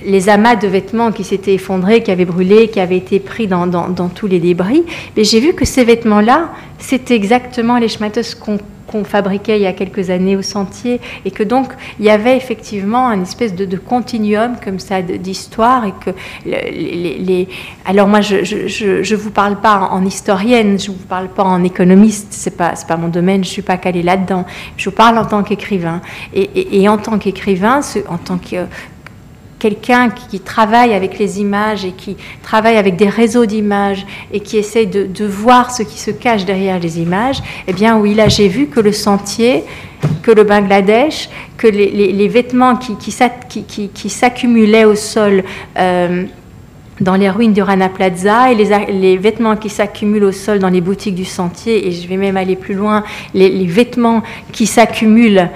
les amas de vêtements qui s'étaient effondrés, qui avaient brûlé, qui avaient été pris dans tous les débris, j'ai vu que ces vêtements-là, c'était exactement les schmatos qu'on fabriquait il y a quelques années au Sentier, et que donc il y avait effectivement une espèce de continuum comme ça d'histoire, et que alors moi je vous parle pas en historienne, je vous parle pas en économiste, c'est pas mon domaine, je suis pas calée là-dedans, je vous parle en tant qu'écrivain, et en tant qu'écrivain, en tant que quelqu'un qui travaille avec les images et qui travaille avec des réseaux d'images et qui essaye de voir ce qui se cache derrière les images, eh bien oui, là j'ai vu que le Sentier, que le Bangladesh, que les vêtements qui s'accumulaient au sol dans les ruines du Rana Plaza, et les vêtements qui s'accumulent au sol dans les boutiques du Sentier, et je vais même aller plus loin, les vêtements qui s'accumulent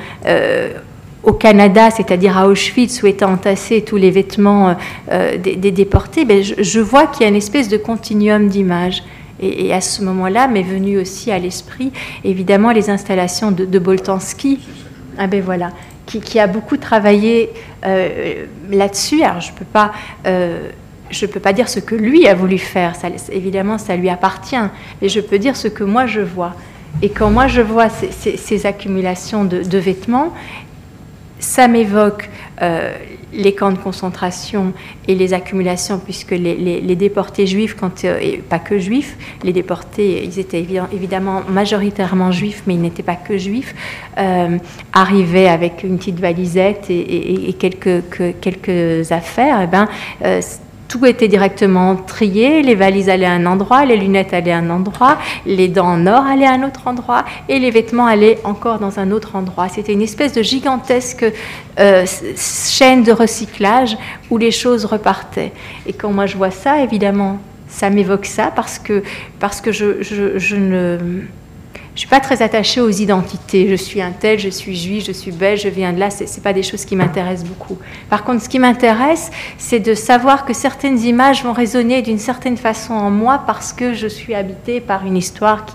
au Canada, c'est-à-dire à Auschwitz, où étaient entassés tous les vêtements des déportés, je vois qu'il y a une espèce de continuum d'images. Et à ce moment-là, m'est venu aussi à l'esprit, évidemment, les installations de Boltanski, qui a beaucoup travaillé là-dessus. Alors, je ne peux pas... je ne peux pas dire ce que lui a voulu faire, ça, évidemment, ça lui appartient, mais je peux dire ce que moi, je vois. Et quand moi, je vois ces accumulations de vêtements... Ça m'évoque les camps de concentration et les accumulations, puisque les déportés juifs, et pas que juifs, les déportés, ils étaient évidemment majoritairement juifs, mais ils n'étaient pas que juifs, arrivaient avec une petite valisette et quelques affaires, tout était directement trié, les valises allaient à un endroit, les lunettes allaient à un endroit, les dents en or allaient à un autre endroit, et les vêtements allaient encore dans un autre endroit. C'était une espèce de gigantesque chaîne de recyclage où les choses repartaient. Et quand moi je vois ça, évidemment, ça m'évoque ça, parce que je ne suis pas très attachée aux identités. Je suis un tel, je suis juive, je suis belge, je viens de là. Ce n'est pas des choses qui m'intéressent beaucoup. Par contre, ce qui m'intéresse, c'est de savoir que certaines images vont résonner d'une certaine façon en moi parce que je suis habitée par une histoire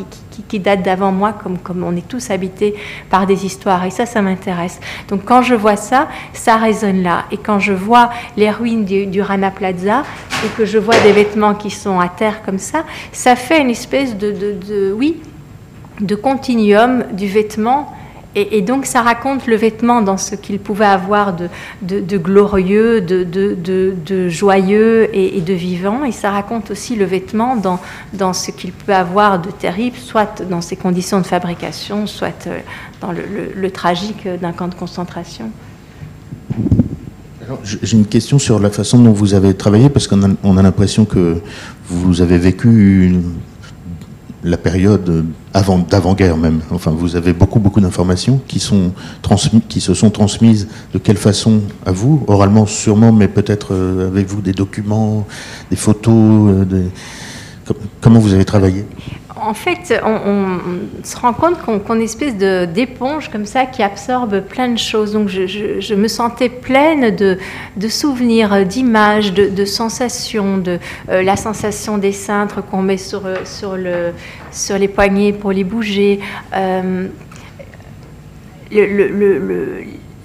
qui date d'avant moi, comme on est tous habités par des histoires. Et ça m'intéresse. Donc, quand je vois ça, ça résonne là. Et quand je vois les ruines du Rana Plaza, ou que je vois des vêtements qui sont à terre comme ça, ça fait une espèce de continuum du vêtement, et donc ça raconte le vêtement dans ce qu'il pouvait avoir de glorieux, de joyeux et de vivant, et ça raconte aussi le vêtement dans ce qu'il peut avoir de terrible, soit dans ses conditions de fabrication, soit dans le tragique d'un camp de concentration. Alors, j'ai une question sur la façon dont vous avez travaillé, parce qu'on a l'impression que vous avez vécu la période d'avant-guerre même. Enfin, vous avez beaucoup d'informations qui se sont transmises. De quelle façon à vous? Oralement sûrement, mais peut-être avez-vous des documents, des photos Comment vous avez travaillé? En fait, on se rend compte qu'on est une espèce d'éponge comme ça qui absorbe plein de choses. Donc, je me sentais pleine de souvenirs, d'images, de sensations, la sensation des cintres qu'on met sur les poignets pour les bouger,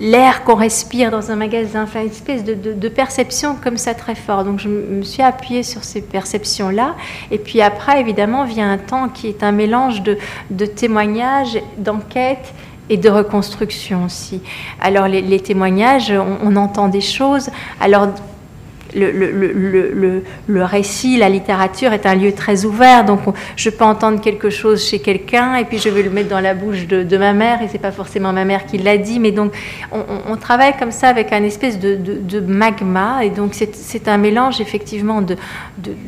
l'air qu'on respire dans un magasin, enfin une espèce de perception comme ça très forte. Donc je me suis appuyée sur ces perceptions-là. Et puis après, évidemment, vient un temps qui est un mélange de témoignages, d'enquêtes et de reconstruction aussi. Alors les témoignages, on entend des choses. Alors le récit, la littérature est un lieu très ouvert, donc je peux entendre quelque chose chez quelqu'un et puis je vais le mettre dans la bouche de ma mère, et c'est pas forcément ma mère qui l'a dit, mais donc on travaille comme ça avec un espèce de magma, et donc c'est un mélange effectivement de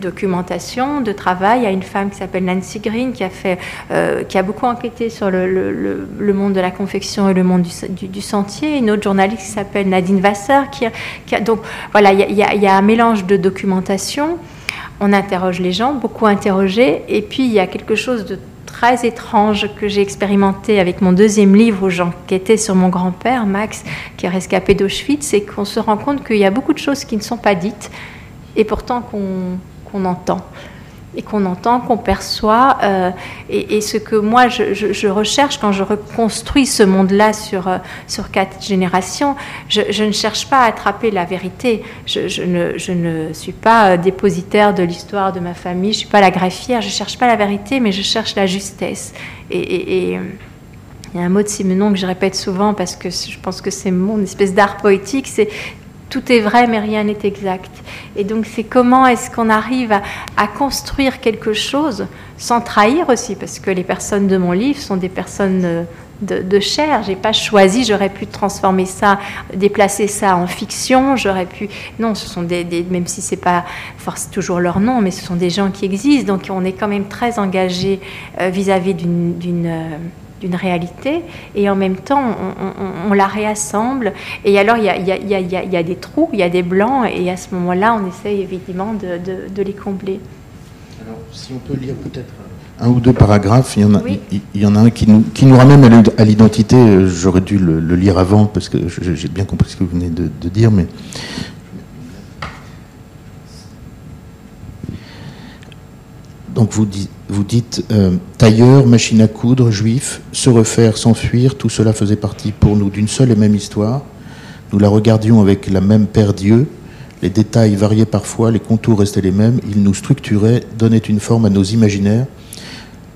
documentation, de travail. Il y a une femme qui s'appelle Nancy Green qui a beaucoup enquêté sur le monde de la confection et le monde du sentier, une autre journaliste qui s'appelle Nadine Vasseur qui a, donc voilà, il y a un mélange de documentation, on interroge les gens, beaucoup interrogés, et puis il y a quelque chose de très étrange que j'ai expérimenté avec mon deuxième livre où j'enquêtais sur mon grand-père, Max, qui est rescapé d'Auschwitz, et qu'on se rend compte qu'il y a beaucoup de choses qui ne sont pas dites, et pourtant qu'on entend. Et qu'on entend, qu'on perçoit, et ce que moi je recherche quand je reconstruis ce monde-là sur 4 générations, je ne cherche pas à attraper la vérité, je ne suis pas dépositaire de l'histoire de ma famille, je ne suis pas la greffière, je ne cherche pas la vérité, mais je cherche la justesse. Et il y a un mot de Simenon que je répète souvent parce que je pense que c'est mon espèce d'art poétique, c'est « tout est vrai mais rien n'est exact ». Et donc, c'est comment est-ce qu'on arrive à construire quelque chose sans trahir aussi, parce que les personnes de mon livre sont des personnes de chair. Je n'ai pas choisi, j'aurais pu transformer ça, déplacer ça en fiction, j'aurais pu... Non, ce sont même si ce n'est pas toujours leur nom, mais ce sont des gens qui existent, donc on est quand même très engagé vis-à-vis d'une réalité, et en même temps on la réassemble, et alors il y a des trous, il y a des blancs, et à ce moment-là on essaye évidemment de les combler. Alors si on peut lire peut-être un ou deux paragraphes, il y en a un qui nous ramène à l'identité. J'aurais dû le lire avant parce que j'ai bien compris ce que vous venez de dire, mais... Donc vous dites tailleur, machine à coudre, juif, se refaire, s'enfuir, tout cela faisait partie pour nous d'une seule et même histoire. Nous la regardions avec la même paire d'yeux, les détails variaient parfois, les contours restaient les mêmes, ils nous structuraient, donnaient une forme à nos imaginaires.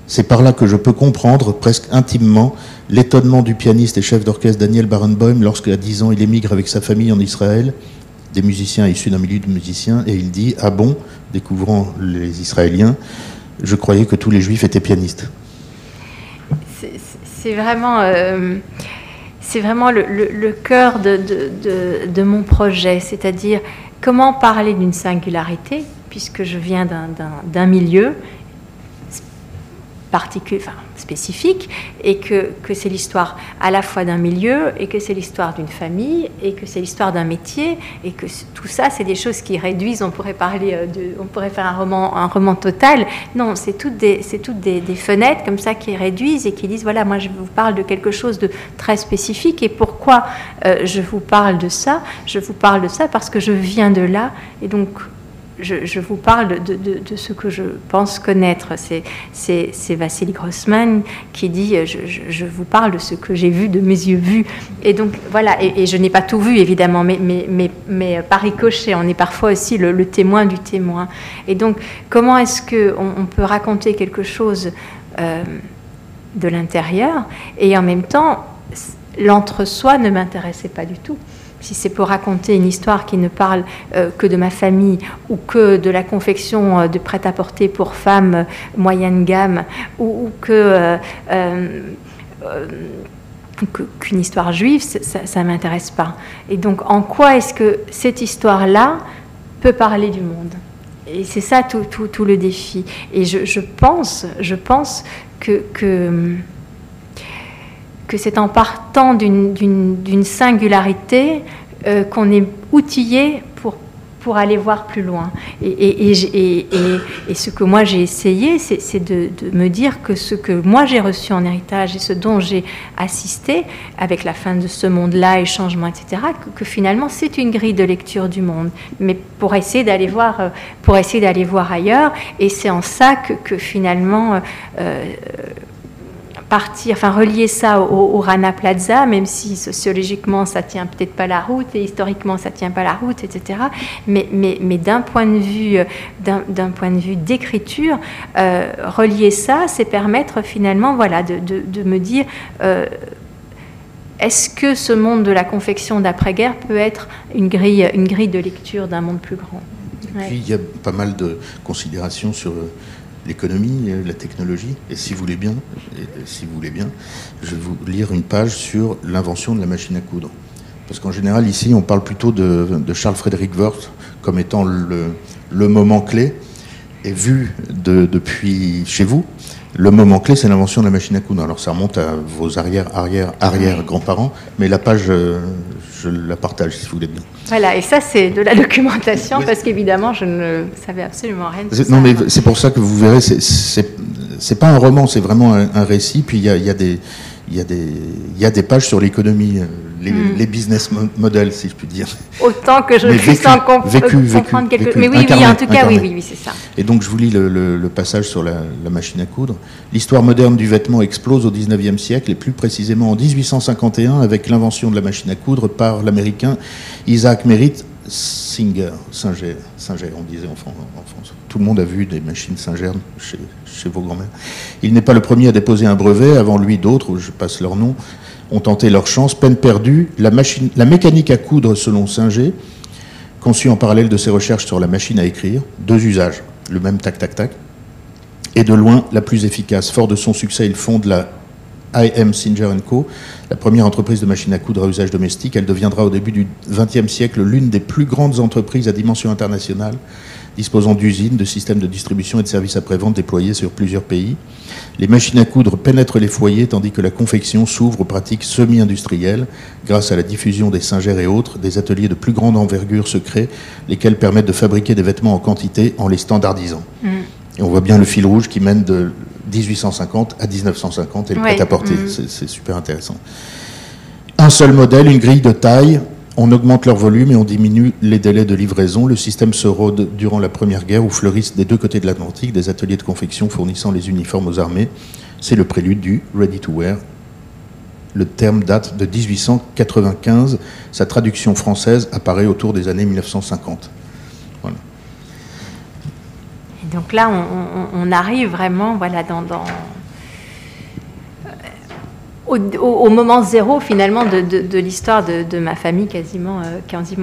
C'est par là que je peux comprendre, presque intimement, l'étonnement du pianiste et chef d'orchestre Daniel Barenboim lorsqu'à 10 ans il émigre avec sa famille en Israël, des musiciens issus d'un milieu de musiciens, et il dit « Ah bon ?» découvrant les Israéliens, « Je croyais que tous les Juifs étaient pianistes. » C'est vraiment le cœur de mon projet, c'est-à-dire comment parler d'une singularité, puisque je viens d'un milieu spécifique, et que c'est l'histoire à la fois d'un milieu, et que c'est l'histoire d'une famille, et que c'est l'histoire d'un métier, et que tout ça, c'est des choses qui réduisent. On pourrait faire un roman total. Non, c'est toutes des fenêtres comme ça qui réduisent et qui disent voilà, moi je vous parle de quelque chose de très spécifique, et pourquoi je vous parle de ça? Je vous parle de ça parce que je viens de là, et donc je vous parle de ce que je pense connaître. C'est Vassili Grossman qui dit je vous parle de ce que j'ai vu, de mes yeux vus. Et donc voilà, et je n'ai pas tout vu évidemment, mais par ricochet, on est parfois aussi le témoin du témoin. Et donc comment est-ce qu'on peut raconter quelque chose de l'intérieur, et en même temps l'entre-soi ne m'intéressait pas du tout. Si c'est pour raconter une histoire qui ne parle que de ma famille, ou que de la confection de prêt-à-porter pour femmes moyenne gamme, ou qu'une histoire juive, ça ne m'intéresse pas. Et donc, en quoi est-ce que cette histoire-là peut parler du monde? Et c'est ça tout le défi. Et je pense que c'est en partant d'une singularité qu'on est outillé pour aller voir plus loin. Et ce que moi j'ai essayé, c'est de me dire que ce que moi j'ai reçu en héritage et ce dont j'ai assisté, avec la fin de ce monde-là et changement, etc., que finalement c'est une grille de lecture du monde, mais pour essayer d'aller voir, ailleurs. Et c'est en ça que finalement... relier ça au Rana Plaza, même si sociologiquement ça tient peut-être pas la route et historiquement ça tient pas la route, etc. Mais d'un point de vue d'écriture, relier ça, c'est permettre finalement, voilà, de me dire Est-ce que ce monde de la confection d'après-guerre peut être une grille de lecture d'un monde plus grand ? Ouais. Puis il y a pas mal de considérations sur l'économie, la technologie. Et si vous voulez bien, je vais vous lire une page sur l'invention de la machine à coudre. Parce qu'en général, ici, on parle plutôt de Charles Frédéric Wörth comme étant le moment clé. Et vu depuis chez vous, le moment clé, c'est l'invention de la machine à coudre. Alors ça remonte à vos arrière-grands-parents, mais la page, je la partage si vous voulez bien. Voilà, et ça c'est de la documentation, oui. Parce qu'évidemment je ne savais absolument rien de ça. Non mais c'est pour ça que vous verrez, c'est pas un roman, c'est vraiment un récit, puis il y a des pages sur l'économie, les business models, si je puis dire. Autant que je puisse en comprendre quelque chose. Mais oui, incarné, oui, en tout cas, incarné. oui, c'est ça. Et donc, je vous lis le passage sur la machine à coudre. L'histoire moderne du vêtement explose au XIXe siècle, et plus précisément en 1851, avec l'invention de la machine à coudre par l'américain Isaac Merritt Singer, on disait en France. Tout le monde a vu des machines Singer chez vos grands-mères. Il n'est pas le premier à déposer un brevet. Avant lui, d'autres, je passe leur nom, ont tenté leur chance. Peine perdue, la mécanique à coudre, selon Singer, conçue en parallèle de ses recherches sur la machine à écrire, deux usages, le même tac-tac-tac, et de loin la plus efficace. Fort de son succès, il fonde la I.M. Singer & Co., la première entreprise de machines à coudre à usage domestique. Elle deviendra au début du XXe siècle l'une des plus grandes entreprises à dimension internationale, disposant d'usines, de systèmes de distribution et de services après-vente déployés sur plusieurs pays. Les machines à coudre pénètrent les foyers, tandis que la confection s'ouvre aux pratiques semi-industrielles. Grâce à la diffusion des Singer et autres, des ateliers de plus grande envergure se créent, lesquels permettent de fabriquer des vêtements en quantité en les standardisant. Mmh. Et on voit bien le fil rouge qui mène de 1850 à 1950 et le prêt-à-porter. Mmh. C'est super intéressant. Un seul modèle, une grille de taille, on augmente leur volume et on diminue les délais de livraison. Le système se rôde durant la Première Guerre où fleurissent des deux côtés de l'Atlantique des ateliers de confection fournissant les uniformes aux armées. C'est le prélude du « ready-to-wear ». Le terme date de 1895. Sa traduction française apparaît autour des années 1950. Voilà. Donc là, on arrive vraiment voilà, au moment zéro, finalement, de l'histoire de ma famille, quasiment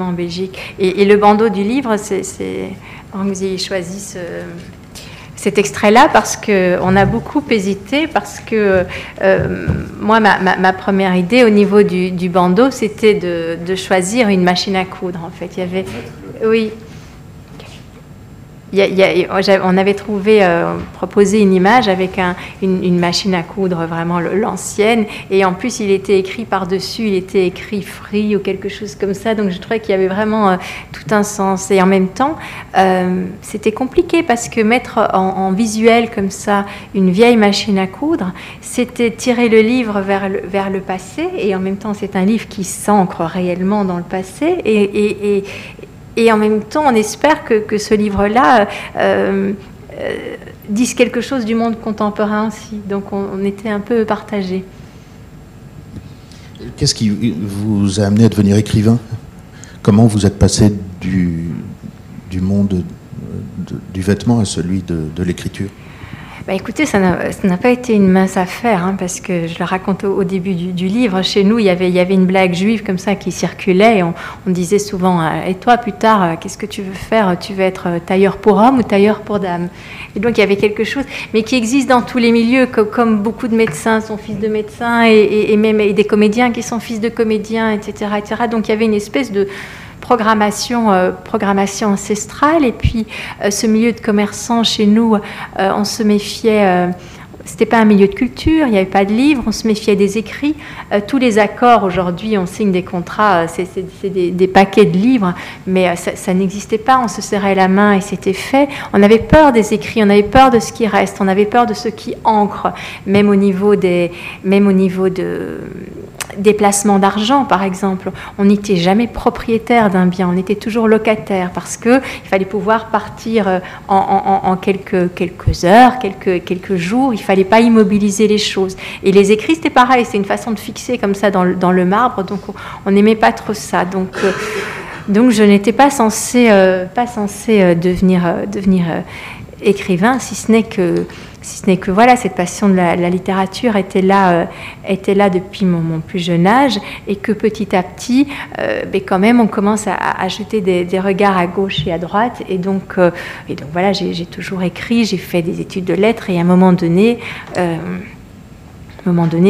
en Belgique. Et le bandeau du livre, vous avez choisi cet extrait-là parce qu'on a beaucoup hésité, parce que moi, ma première idée au niveau du bandeau, c'était de choisir une machine à coudre, en fait. Il y avait... Oui. On avait trouvé, proposé une image avec une machine à coudre, vraiment l'ancienne, et en plus il était écrit par-dessus, il était écrit free ou quelque chose comme ça, donc je trouvais qu'il y avait vraiment tout un sens. Et en même temps, c'était compliqué parce que mettre en visuel comme ça une vieille machine à coudre, c'était tirer le livre vers le passé, et en même temps c'est un livre qui s'ancre réellement dans le passé, et en même temps, on espère que ce livre-là dise quelque chose du monde contemporain aussi. Donc, on était un peu partagés. Qu'est-ce qui vous a amené à devenir écrivain ? Comment vous êtes passé du monde du vêtement à celui de l'écriture ? Bah écoutez, ça n'a pas été une mince affaire, hein, parce que je le raconte au début du livre. Chez nous, il y avait une blague juive comme ça qui circulait. Et on disait souvent « Et toi, plus tard, qu'est-ce que tu veux faire ? Tu veux être tailleur pour homme ou tailleur pour dame ?» Et donc, il y avait quelque chose, mais qui existe dans tous les milieux, comme beaucoup de médecins sont fils de médecins, et même et des comédiens qui sont fils de comédiens, etc., etc. Donc, il y avait une espèce de... programmation ancestrale, et puis ce milieu de commerçants chez nous, on se méfiait, c'était pas un milieu de culture, il n'y avait pas de livres, on se méfiait des écrits, tous les accords aujourd'hui on signe des contrats, c'est des paquets de livres, mais ça n'existait pas, on se serrait la main et c'était fait, on avait peur des écrits, on avait peur de ce qui reste, on avait peur de ce qui ancre, même au niveau de déplacement d'argent, par exemple. On n'était jamais propriétaire d'un bien, on était toujours locataire parce qu'il fallait pouvoir partir en quelques heures, quelques jours, il ne fallait pas immobiliser les choses. Et les écrits, c'était pareil, c'est une façon de fixer comme ça dans le marbre, donc on n'aimait pas trop ça. Donc je n'étais pas censée devenir écrivain, si ce n'est que Si ce n'est que voilà, cette passion de la littérature était là depuis mon plus jeune âge, et que petit à petit, quand même, on commence à jeter des regards à gauche et à droite. Et donc voilà, j'ai toujours écrit, j'ai fait des études de lettres, et à un moment donné...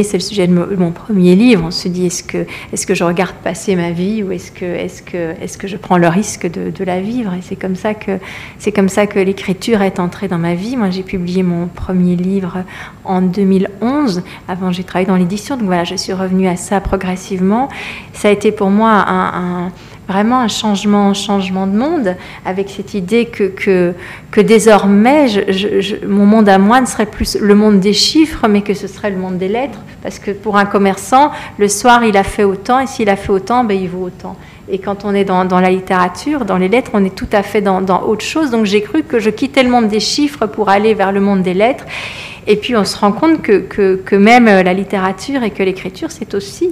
c'est le sujet de mon premier livre. On se dit, est-ce que je regarde passer ma vie, ou est-ce que je prends le risque de la vivre? Et c'est comme ça que l'écriture est entrée dans ma vie. Moi, j'ai publié mon premier livre en 2011. Avant, j'ai travaillé dans l'édition. Donc voilà, je suis revenue à ça progressivement. Ça a été pour moi vraiment un changement de monde, avec cette idée que désormais, mon monde à moi ne serait plus le monde des chiffres, mais que ce serait le monde des lettres, parce que pour un commerçant, le soir, il a fait autant, et s'il a fait autant, il vaut autant. Et quand on est dans la littérature, dans les lettres, on est tout à fait dans autre chose. Donc j'ai cru que je quittais le monde des chiffres pour aller vers le monde des lettres. Et puis on se rend compte que même la littérature et que l'écriture, c'est aussi...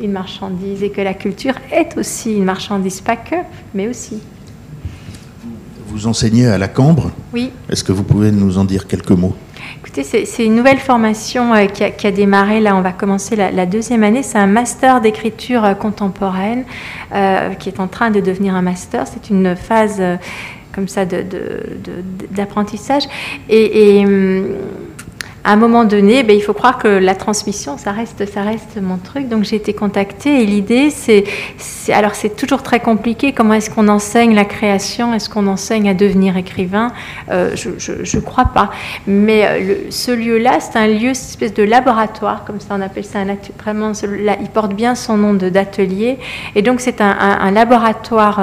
une marchandise, et que la culture est aussi une marchandise, pas que, mais aussi. Vous enseignez à la Cambre ? Oui. Est-ce que vous pouvez nous en dire quelques mots ? Écoutez, c'est une nouvelle formation qui a démarré. Là, on va commencer la deuxième année. C'est un master d'écriture contemporaine qui est en train de devenir un master. C'est une phase comme ça d'apprentissage. À un moment donné, il faut croire que la transmission, ça reste mon truc. Donc j'ai été contactée, et l'idée, alors c'est toujours très compliqué. Comment est-ce qu'on enseigne la création? Est-ce qu'on enseigne à devenir écrivain? Je crois pas. Mais ce lieu-là, c'est un lieu, cette espèce de laboratoire, comme ça on appelle ça. Vraiment, là, il porte bien son nom d'atelier. Et donc c'est un laboratoire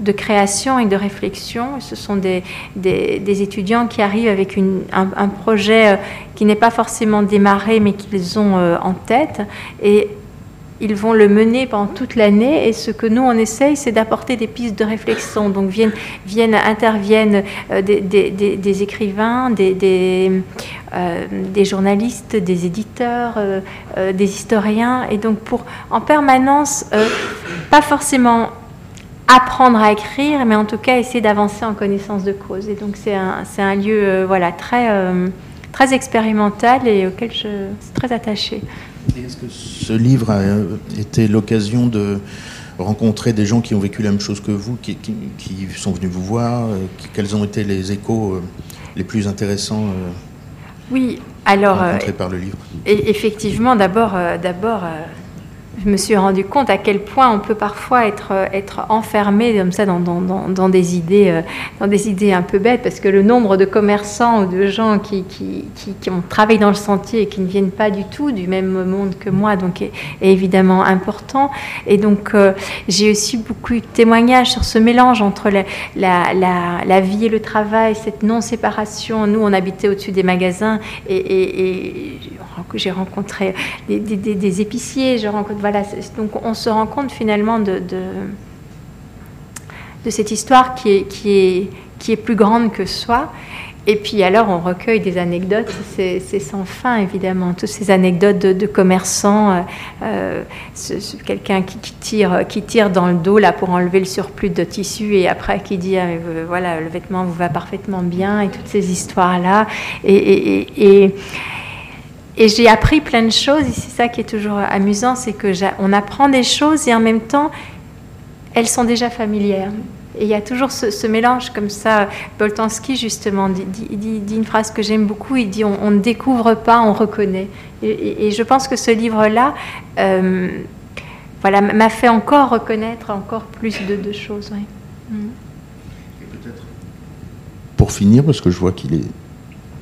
de création et de réflexion. Ce sont des étudiants qui arrivent avec un projet qui n'est pas forcément démarré, mais qu'ils ont en tête, et ils vont le mener pendant toute l'année. Et ce que nous on essaye, c'est d'apporter des pistes de réflexion. Donc interviennent des écrivains, des journalistes, des éditeurs, des historiens, et donc pour en permanence, pas forcément apprendre à écrire, mais en tout cas essayer d'avancer en connaissance de cause. Et donc c'est un lieu très expérimental, et auquel je suis très attachée. Et est-ce que ce livre a été l'occasion de rencontrer des gens qui ont vécu la même chose que vous, qui sont venus vous voir? Quels ont été les échos les plus intéressants oui, alors, rencontrés par le livre? Effectivement, d'abord, je me suis rendu compte à quel point on peut parfois être enfermé comme ça dans des idées un peu bêtes, parce que le nombre de commerçants ou de gens qui ont travaillé dans le sentier et qui ne viennent pas du tout du même monde que moi, donc est évidemment important. Et donc j'ai aussi beaucoup de témoignages sur ce mélange entre la vie et le travail, cette non-séparation. Nous, on habitait au-dessus des magasins, et j'ai rencontré des épiciers, voilà, donc on se rend compte finalement de cette histoire qui est plus grande que soi. Et puis alors on recueille des anecdotes, c'est sans fin évidemment, toutes ces anecdotes de commerçants, quelqu'un qui tire dans le dos là pour enlever le surplus de tissu, et après qui dit voilà, le vêtement vous va parfaitement bien, et toutes ces histoires là. Et j'ai appris plein de choses, et c'est ça qui est toujours amusant, c'est qu'on apprend des choses, et en même temps, elles sont déjà familières. Et il y a toujours ce mélange comme ça. Boltanski, justement, dit une phrase que j'aime beaucoup, il dit « on ne découvre pas, on reconnaît ». Et je pense que ce livre-là m'a fait encore reconnaître encore plus de choses. Oui. Et peut-être, pour finir, parce que je vois qu'il est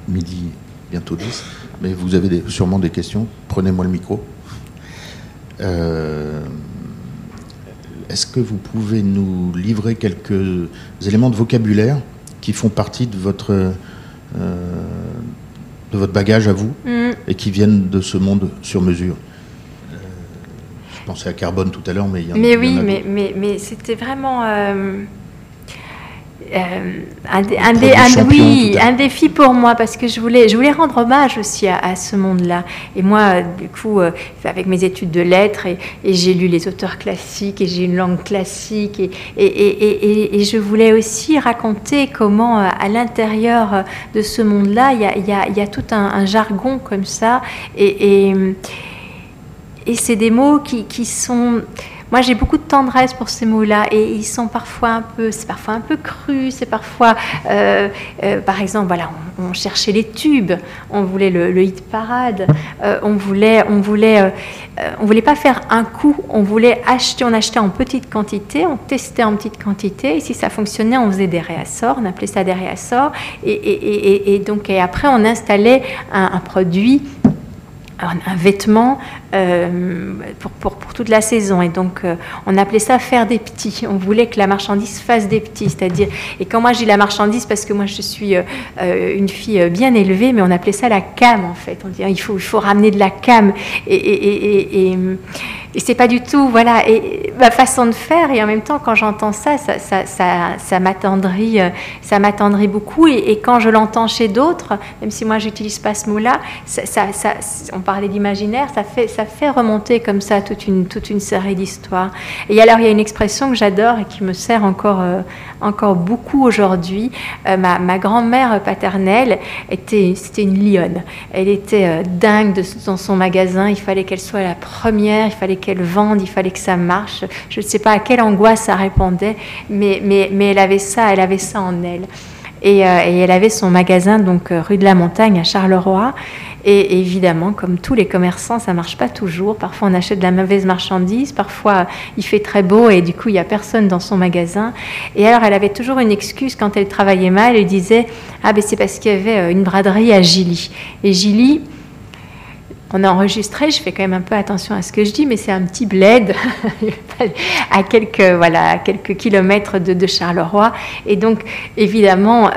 midi, bientôt 10, mais vous avez sûrement des questions, prenez-moi le micro. Est-ce que vous pouvez nous livrer quelques éléments de vocabulaire qui font partie de votre bagage à vous, et qui viennent de ce monde sur mesure ? Je pensais à carbone tout à l'heure, mais il y en a. Mais oui, mais c'était vraiment... un défi pour moi, parce que je voulais rendre hommage aussi à ce monde-là. Et moi, du coup, avec mes études de lettres, et j'ai lu les auteurs classiques, et j'ai une langue classique, et je voulais aussi raconter comment, à l'intérieur de ce monde-là, il y a tout un jargon comme ça, et c'est des mots qui sont... Moi, j'ai beaucoup de tendresse pour ces mots-là, et ils sont parfois c'est parfois un peu cru, c'est parfois, par exemple, voilà, on cherchait les tubes, on voulait le hit parade, on voulait pas faire un coup, on voulait acheter, on achetait en petite quantité, on testait en petite quantité, et si ça fonctionnait, on faisait des réassorts, on appelait ça des réassorts, et donc après on installait un produit. Un vêtement pour toute la saison, et donc on appelait ça faire des petits. On voulait que la marchandise fasse des petits, c'est-à-dire, et quand moi j'ai la marchandise, parce que moi je suis une fille bien élevée, mais on appelait ça la cam, en fait. On disait il faut ramener de la cam, et c'est pas du tout, voilà, et ma façon de faire. Et en même temps, quand j'entends ça m'attendrit beaucoup, et quand je l'entends chez d'autres, même si moi j'utilise pas ce mot-là, on parlait d'imaginaire, ça fait remonter comme ça toute une série d'histoires. Et alors, il y a une expression que j'adore et qui me sert encore beaucoup aujourd'hui. Ma grand-mère paternelle c'était une lionne. Elle était dingue dans son magasin. Il fallait qu'elle soit la première, il fallait qu'elle vende, il fallait que ça marche. Je ne sais pas à quelle angoisse ça répondait, mais elle avait ça en elle. Et elle avait son magasin, donc rue de la Montagne à Charleroi. Et évidemment, comme tous les commerçants, ça ne marche pas toujours. Parfois, on achète de la mauvaise marchandise. Parfois, il fait très beau et du coup, il n'y a personne dans son magasin. Et alors, elle avait toujours une excuse quand elle travaillait mal. Elle disait « Ah, ben c'est parce qu'il y avait une braderie à Gilly. » Et Gilly... On a enregistré, je fais quand même un peu attention à ce que je dis, mais c'est un petit bled à quelques kilomètres de Charleroi. Et donc, évidemment,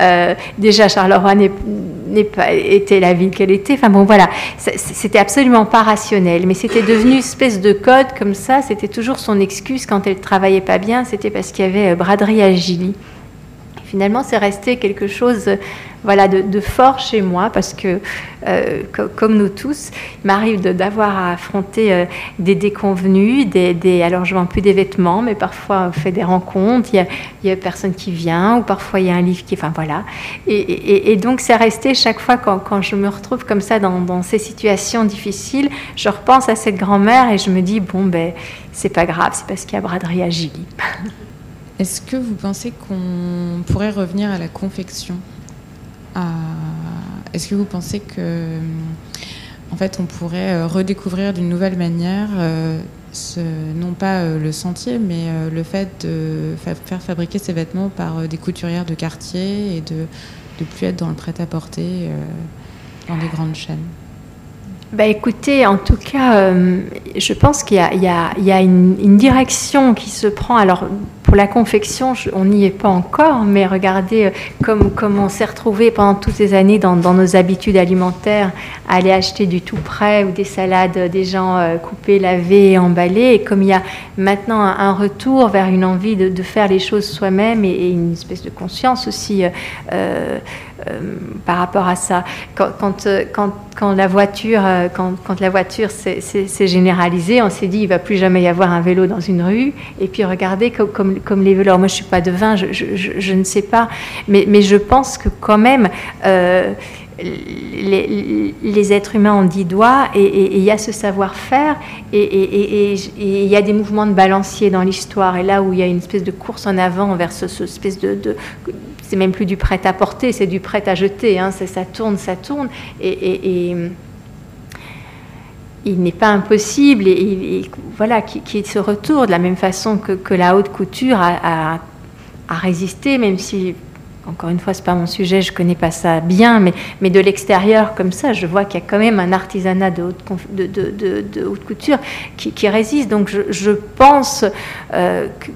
déjà Charleroi n'est pas été la ville qu'elle était. Enfin bon, voilà, c'était absolument pas rationnel, mais c'était devenu une espèce de code comme ça. C'était toujours son excuse quand elle travaillait pas bien. C'était parce qu'il y avait braderie à Gilly. Finalement, c'est resté quelque chose, voilà, de fort chez moi, parce que, comme nous tous, il m'arrive d'avoir à affronter des déconvenues, alors je ne vends plus des vêtements, mais parfois on fait des rencontres, il y a personne qui vient, ou parfois il y a un livre qui... Enfin, voilà. Et donc, c'est resté chaque fois quand je me retrouve comme ça dans ces situations difficiles, je repense à cette grand-mère et je me dis, bon, ben, c'est pas grave, c'est parce qu'il y a braderie à Gilly. Est-ce que vous pensez qu'on pourrait revenir à la confection ? Est-ce que vous pensez que, en fait, on pourrait redécouvrir d'une nouvelle manière, non pas le sentier, mais le fait de faire fabriquer ces vêtements par des couturières de quartier et de ne plus être dans le prêt-à-porter dans des grandes chaînes ? Ben écoutez, en tout cas, je pense qu'il y a une direction qui se prend. Alors, pour la confection, on n'y est pas encore, mais regardez comme on s'est retrouvé pendant toutes ces années dans nos habitudes alimentaires, à aller acheter du tout prêt ou des salades déjà coupées, lavées et emballées. Et comme il y a maintenant un retour vers une envie de faire les choses soi-même, et une espèce de conscience aussi par rapport à ça, quand la voiture s'est généralisée, on s'est dit il ne va plus jamais y avoir un vélo dans une rue. Et puis regardez comme les vélos. Moi, je ne suis pas devin, je ne sais pas, mais je pense que quand même les êtres humains ont 10 doigts, et il y a ce savoir-faire, et il y a des mouvements de balancier dans l'histoire, et là où il y a une espèce de course en avant vers ce espèce de c'est même plus du prêt-à-porter, c'est du prêt-à-jeter, hein, ça tourne, et il n'est pas impossible, et voilà, qu'il se retourne de la même façon que la haute couture a résisté, même si... Encore une fois, ce n'est pas mon sujet, je ne connais pas ça bien, mais de l'extérieur, comme ça, je vois qu'il y a quand même un artisanat de haute couture qui résiste. Donc, je pense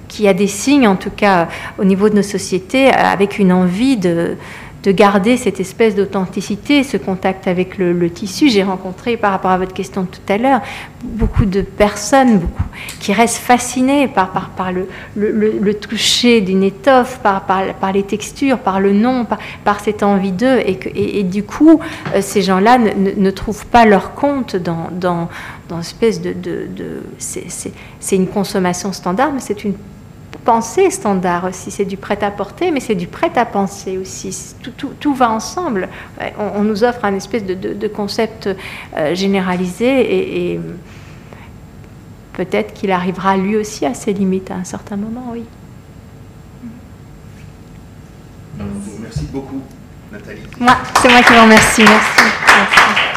qu'il y a des signes, en tout cas, au niveau de nos sociétés, avec une envie de... de garder cette espèce d'authenticité, ce contact avec le tissu. J'ai rencontré, par rapport à votre question de tout à l'heure, beaucoup de personnes qui restent fascinées par le toucher d'une étoffe, par les textures, par le nom, par cette envie d'eux. Et du coup, ces gens-là ne trouvent pas leur compte dans une espèce de c'est une consommation standard, mais c'est une pensée standard aussi, c'est du prêt-à-porter, mais c'est du prêt-à-penser aussi. Tout va ensemble. On nous offre un espèce de concept généralisé et peut-être qu'il arrivera lui aussi à ses limites à un certain moment, oui. Merci beaucoup, Nathalie. C'est moi qui vous remercie. Merci.